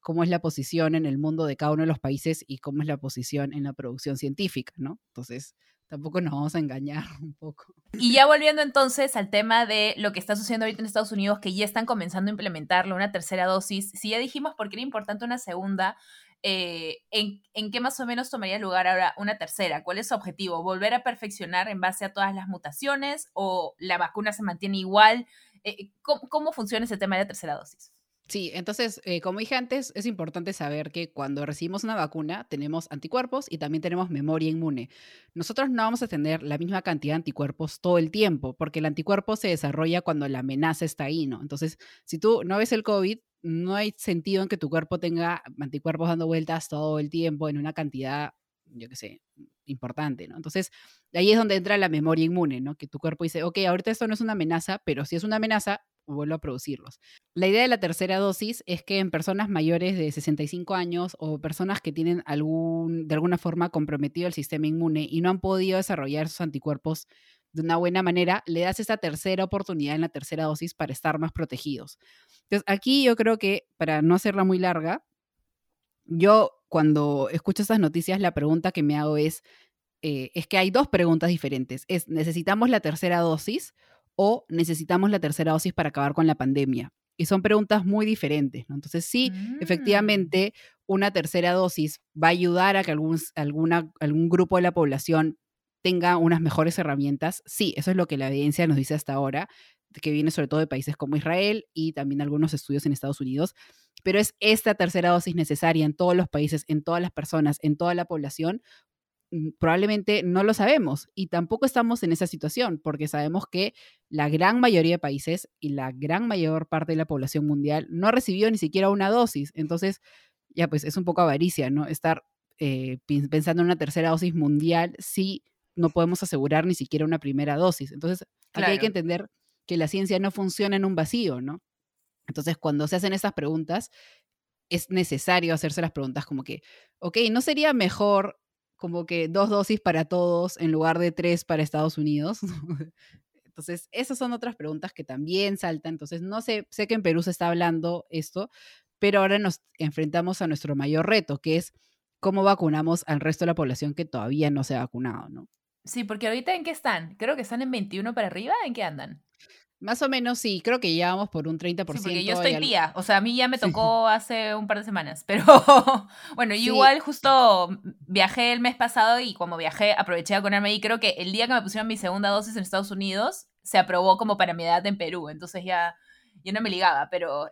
cómo es la posición en el mundo de cada uno de los países y cómo es la posición en la producción científica, ¿no? Entonces, tampoco nos vamos a engañar un poco. Y ya volviendo entonces al tema de lo que está sucediendo ahorita en Estados Unidos, que ya están comenzando a implementarlo, una tercera dosis. Si ya dijimos por qué era importante una segunda, ¿en qué más o menos tomaría lugar ahora una tercera? ¿Cuál es su objetivo? ¿Volver a perfeccionar en base a todas las mutaciones o la vacuna se mantiene igual? ¿Cómo funciona ese tema de la tercera dosis? Sí, entonces, como dije antes, es importante saber que cuando recibimos una vacuna tenemos anticuerpos y también tenemos memoria inmune. Nosotros no vamos a tener la misma cantidad de anticuerpos todo el tiempo, porque el anticuerpo se desarrolla cuando la amenaza está ahí, ¿no? Entonces, si tú no ves el COVID, no hay sentido en que tu cuerpo tenga anticuerpos dando vueltas todo el tiempo en una cantidad, yo qué sé, importante, ¿no? Entonces, ahí es donde entra la memoria inmune, ¿no? Que tu cuerpo dice, ok, ahorita esto no es una amenaza, pero si es una amenaza, vuelvo a producirlos. La idea de la tercera dosis es que en personas mayores de 65 años o personas que tienen de alguna forma comprometido el sistema inmune y no han podido desarrollar sus anticuerpos de una buena manera, le das esta tercera oportunidad en la tercera dosis para estar más protegidos. Entonces, aquí yo creo que, para no hacerla muy larga, yo cuando escucho estas noticias, la pregunta que me hago es que hay dos preguntas diferentes. Es, ¿necesitamos la tercera dosis? ¿O necesitamos la tercera dosis para acabar con la pandemia? Y son preguntas muy diferentes, ¿no? Entonces sí, efectivamente, una tercera dosis va a ayudar a que algún grupo de la población tenga unas mejores herramientas. Sí, eso es lo que la evidencia nos dice hasta ahora, que viene sobre todo de países como Israel y también algunos estudios en Estados Unidos, pero es esta tercera dosis necesaria en todos los países, en todas las personas, en toda la población. Probablemente no lo sabemos y tampoco estamos en esa situación porque sabemos que la gran mayoría de países y la gran mayor parte de la población mundial no ha recibido ni siquiera una dosis. Entonces, ya pues es un poco avaricia, ¿no? Estar pensando en una tercera dosis mundial si no podemos asegurar ni siquiera una primera dosis. Entonces, claro, aquí hay que entender que la ciencia no funciona en un vacío, ¿no? Entonces, cuando se hacen estas preguntas, es necesario hacerse las preguntas como que, ok, ¿no sería mejor como que 2 dosis para todos en lugar de 3 para Estados Unidos? Entonces, esas son otras preguntas que también saltan. Entonces, no sé, sé que en Perú se está hablando esto, pero ahora nos enfrentamos a nuestro mayor reto, que es cómo vacunamos al resto de la población que todavía no se ha vacunado, ¿no? Sí, porque ahorita ¿en qué están? Creo que están en 21 para arriba, ¿en qué andan? Más o menos, sí, creo que ya vamos por un 30%. Sí, porque yo estoy tía, o sea, a mí ya me tocó hace un par de semanas, pero bueno, yo sí. Igual justo viajé el mes pasado y como viajé aproveché a vacunarme y creo que el día que me pusieron mi segunda dosis en Estados Unidos, se aprobó como para mi edad en Perú, entonces ya no me ligaba, pero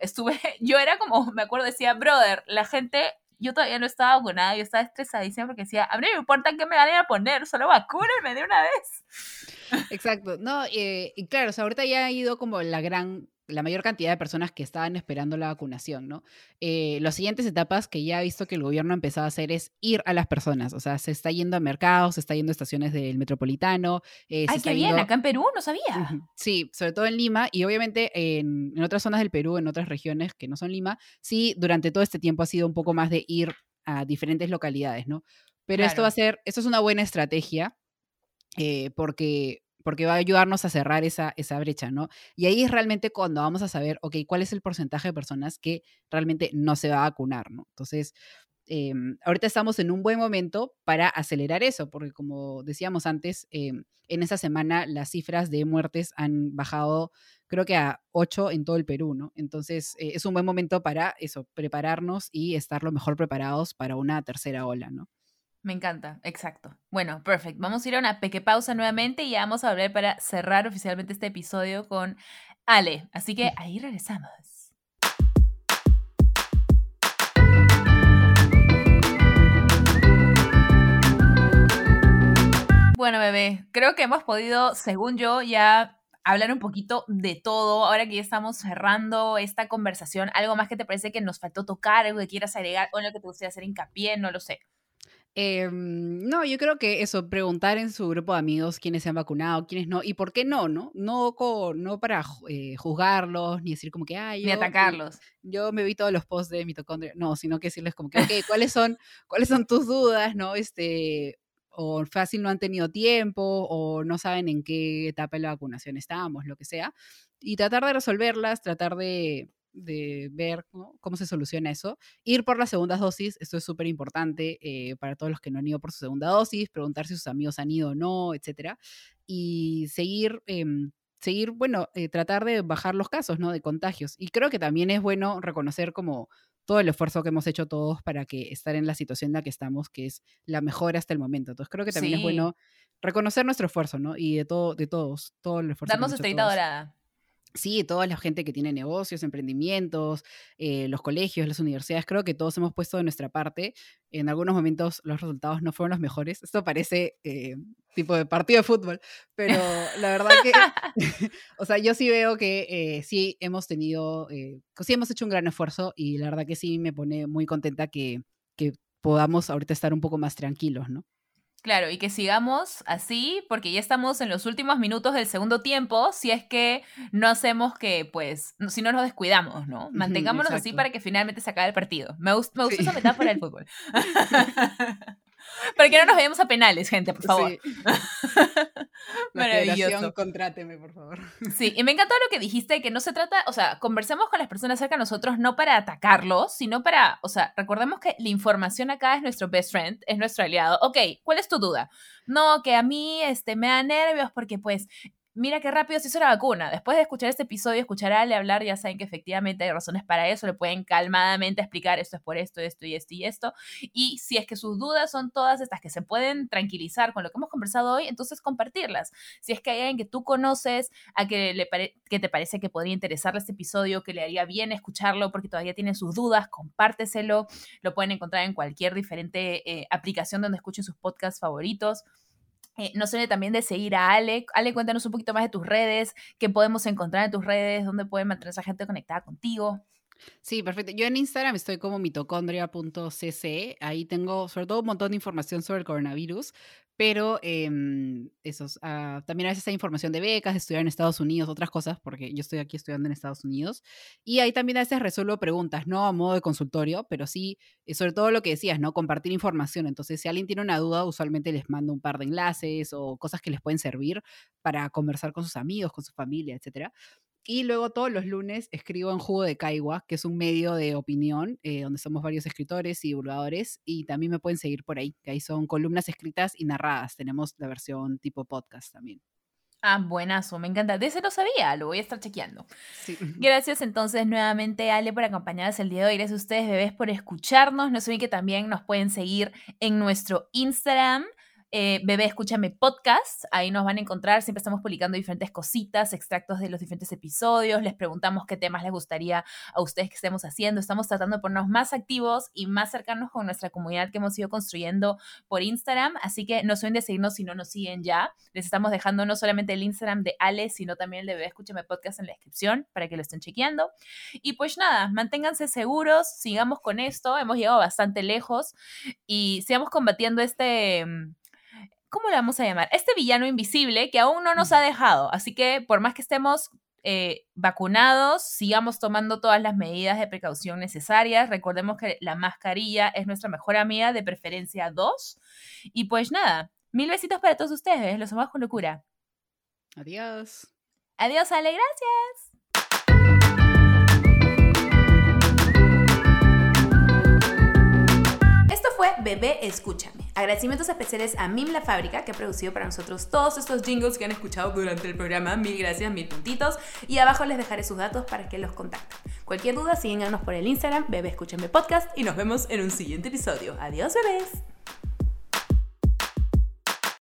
yo era como, me acuerdo, decía, brother, la gente... Yo todavía no estaba vacunada, yo estaba estresadísima porque decía, a mí no me importa qué me van a poner, solo vacúnenme de una vez. Exacto, no, y claro, o sea, ahorita ya ha ido como la mayor cantidad de personas que estaban esperando la vacunación, ¿no? Las siguientes etapas que ya he visto que el gobierno ha empezado a hacer es ir a las personas, o sea, se está yendo a mercados, se está yendo a estaciones del metropolitano. ¡Ay, qué bien! Acá en Perú no sabía. Uh-huh. Sí, sobre todo en Lima y obviamente en otras zonas del Perú, en otras regiones que no son Lima, sí, durante todo este tiempo ha sido un poco más de ir a diferentes localidades, ¿no? Pero claro, esto es una buena estrategia porque va a ayudarnos a cerrar esa brecha, ¿no? Y ahí es realmente cuando vamos a saber, ok, ¿cuál es el porcentaje de personas que realmente no se va a vacunar, ¿no? Entonces, ahorita estamos en un buen momento para acelerar eso, porque como decíamos antes, en esa semana las cifras de muertes han bajado, creo que a 8 en todo el Perú, ¿no? Entonces, es un buen momento para eso, prepararnos y estar lo mejor preparados para una tercera ola, ¿no? Me encanta, exacto. Bueno, perfecto. Vamos a ir a una pequeña pausa nuevamente y ya vamos a volver para cerrar oficialmente este episodio con Ale. Así que ahí regresamos. Bueno, bebé, creo que hemos podido, según yo, ya hablar un poquito de todo. Ahora que ya estamos cerrando esta conversación, ¿algo más que te parece que nos faltó tocar, algo que quieras agregar o en lo que te gustaría hacer hincapié? No lo sé. No, yo creo que eso, preguntar en su grupo de amigos quiénes se han vacunado, quiénes no, y por qué no, ¿no? No para juzgarlos, ni decir como que, ni atacarlos. Yo me vi todos los posts de Mitocondria, no, sino que decirles como que, ok, ¿cuáles son tus dudas, no? O fácil no han tenido tiempo, o no saben en qué etapa de la vacunación estamos, lo que sea, y tratar de resolverlas, tratar de ver, ¿no?, cómo se soluciona eso. Ir por las segundas dosis, esto es súper importante para todos los que no han ido por su segunda dosis, preguntar si sus amigos han ido o no, etcétera, y seguir, tratar de bajar los casos, ¿no?, de contagios. Y creo que también es bueno reconocer como todo el esfuerzo que hemos hecho todos para que estar en la situación en la que estamos, que es la mejor hasta el momento. Entonces creo que también es bueno reconocer nuestro esfuerzo, ¿no?, y de todos, todo el esfuerzo. Darnos estrellita dorada. Sí, toda la gente que tiene negocios, emprendimientos, los colegios, las universidades, creo que todos hemos puesto de nuestra parte. En algunos momentos los resultados no fueron los mejores. Esto parece tipo de partido de fútbol, pero la verdad que, o sea, yo sí veo que sí hemos hecho un gran esfuerzo y la verdad que sí me pone muy contenta que podamos ahorita estar un poco más tranquilos, ¿no? Claro, y que sigamos así, porque ya estamos en los últimos minutos del segundo tiempo, si es que no hacemos que, pues, si no nos descuidamos, ¿no? Mantengámonos así para que finalmente se acabe el partido. Me gusta esa metáfora del fútbol. Para que no nos vayamos a penales, gente, por favor. Sí. La federación, contráteme, por favor. Sí, y me encantó lo que dijiste, que no se trata, o sea, conversemos con las personas cerca de nosotros no para atacarlos, sino para, o sea, recordemos que la información acá es nuestro best friend, es nuestro aliado. Ok, ¿cuál es tu duda? No, que a mí me da nervios porque, pues, mira qué rápido se hizo la vacuna. Después de escuchar este episodio, escuchar a Ale hablar, ya saben que efectivamente hay razones para eso, le pueden calmadamente explicar esto es por esto, esto y esto y esto. Y si es que sus dudas son todas estas que se pueden tranquilizar con lo que hemos conversado hoy, entonces compartirlas. Si es que hay alguien que tú conoces, a que te parece que podría interesarle este episodio, que le haría bien escucharlo porque todavía tiene sus dudas, compárteselo. Lo pueden encontrar en cualquier diferente aplicación donde escuchen sus podcasts favoritos. No se olviden también de seguir a Ale. Ale, cuéntanos un poquito más de tus redes, qué podemos encontrar en tus redes, dónde pueden mantenerse a gente conectada contigo. Sí, perfecto. Yo en Instagram estoy como mitocondria.cc. Ahí tengo sobre todo un montón de información sobre el coronavirus, pero también a veces hay información de becas, de estudiar en Estados Unidos, otras cosas, porque yo estoy aquí estudiando en Estados Unidos. Y ahí también a veces resuelvo preguntas, no a modo de consultorio, pero sí, sobre todo lo que decías, ¿no? Compartir información. Entonces, si alguien tiene una duda, usualmente les mando un par de enlaces o cosas que les pueden servir para conversar con sus amigos, con su familia, etcétera. Y luego todos los lunes escribo en Jugo de Caigua, que es un medio de opinión donde somos varios escritores y divulgadores, y también me pueden seguir por ahí, que ahí son columnas escritas y narradas. Tenemos la versión tipo podcast también. Ah, buenazo, me encanta. De ese no sabía, lo voy a estar chequeando. Sí. Gracias entonces nuevamente, Ale, por acompañarnos el día de hoy. Gracias a ustedes, bebés, por escucharnos. No se olviden que también nos pueden seguir en nuestro Instagram, Bebé Escúchame Podcast, ahí nos van a encontrar, siempre estamos publicando diferentes cositas, extractos de los diferentes episodios, les preguntamos qué temas les gustaría a ustedes que estemos haciendo, estamos tratando de ponernos más activos y más cercanos con nuestra comunidad que hemos ido construyendo por Instagram, así que no se olviden de seguirnos si no nos siguen ya, les estamos dejando no solamente el Instagram de Ale, sino también el de Bebé Escúchame Podcast en la descripción, para que lo estén chequeando, y pues nada, manténganse seguros, sigamos con esto, hemos llegado bastante lejos, y sigamos combatiendo este... ¿Cómo le vamos a llamar? Este villano invisible que aún no nos ha dejado. Así que por más que estemos vacunados, sigamos tomando todas las medidas de precaución necesarias. Recordemos que la mascarilla es nuestra mejor amiga, de preferencia 2. Y pues nada, 1000 besitos para todos ustedes. Los amamos con locura. Adiós. Adiós, Ale. Gracias. Bebé Escúchame. Agradecimientos especiales a Mim La Fábrica, que ha producido para nosotros todos estos jingles que han escuchado durante el programa. 1000 gracias, 1000 puntitos. Y abajo les dejaré sus datos para que los contacten. Cualquier duda, síguenos por el Instagram, Bebé Escúchame Podcast, y nos vemos en un siguiente episodio. Adiós, bebés.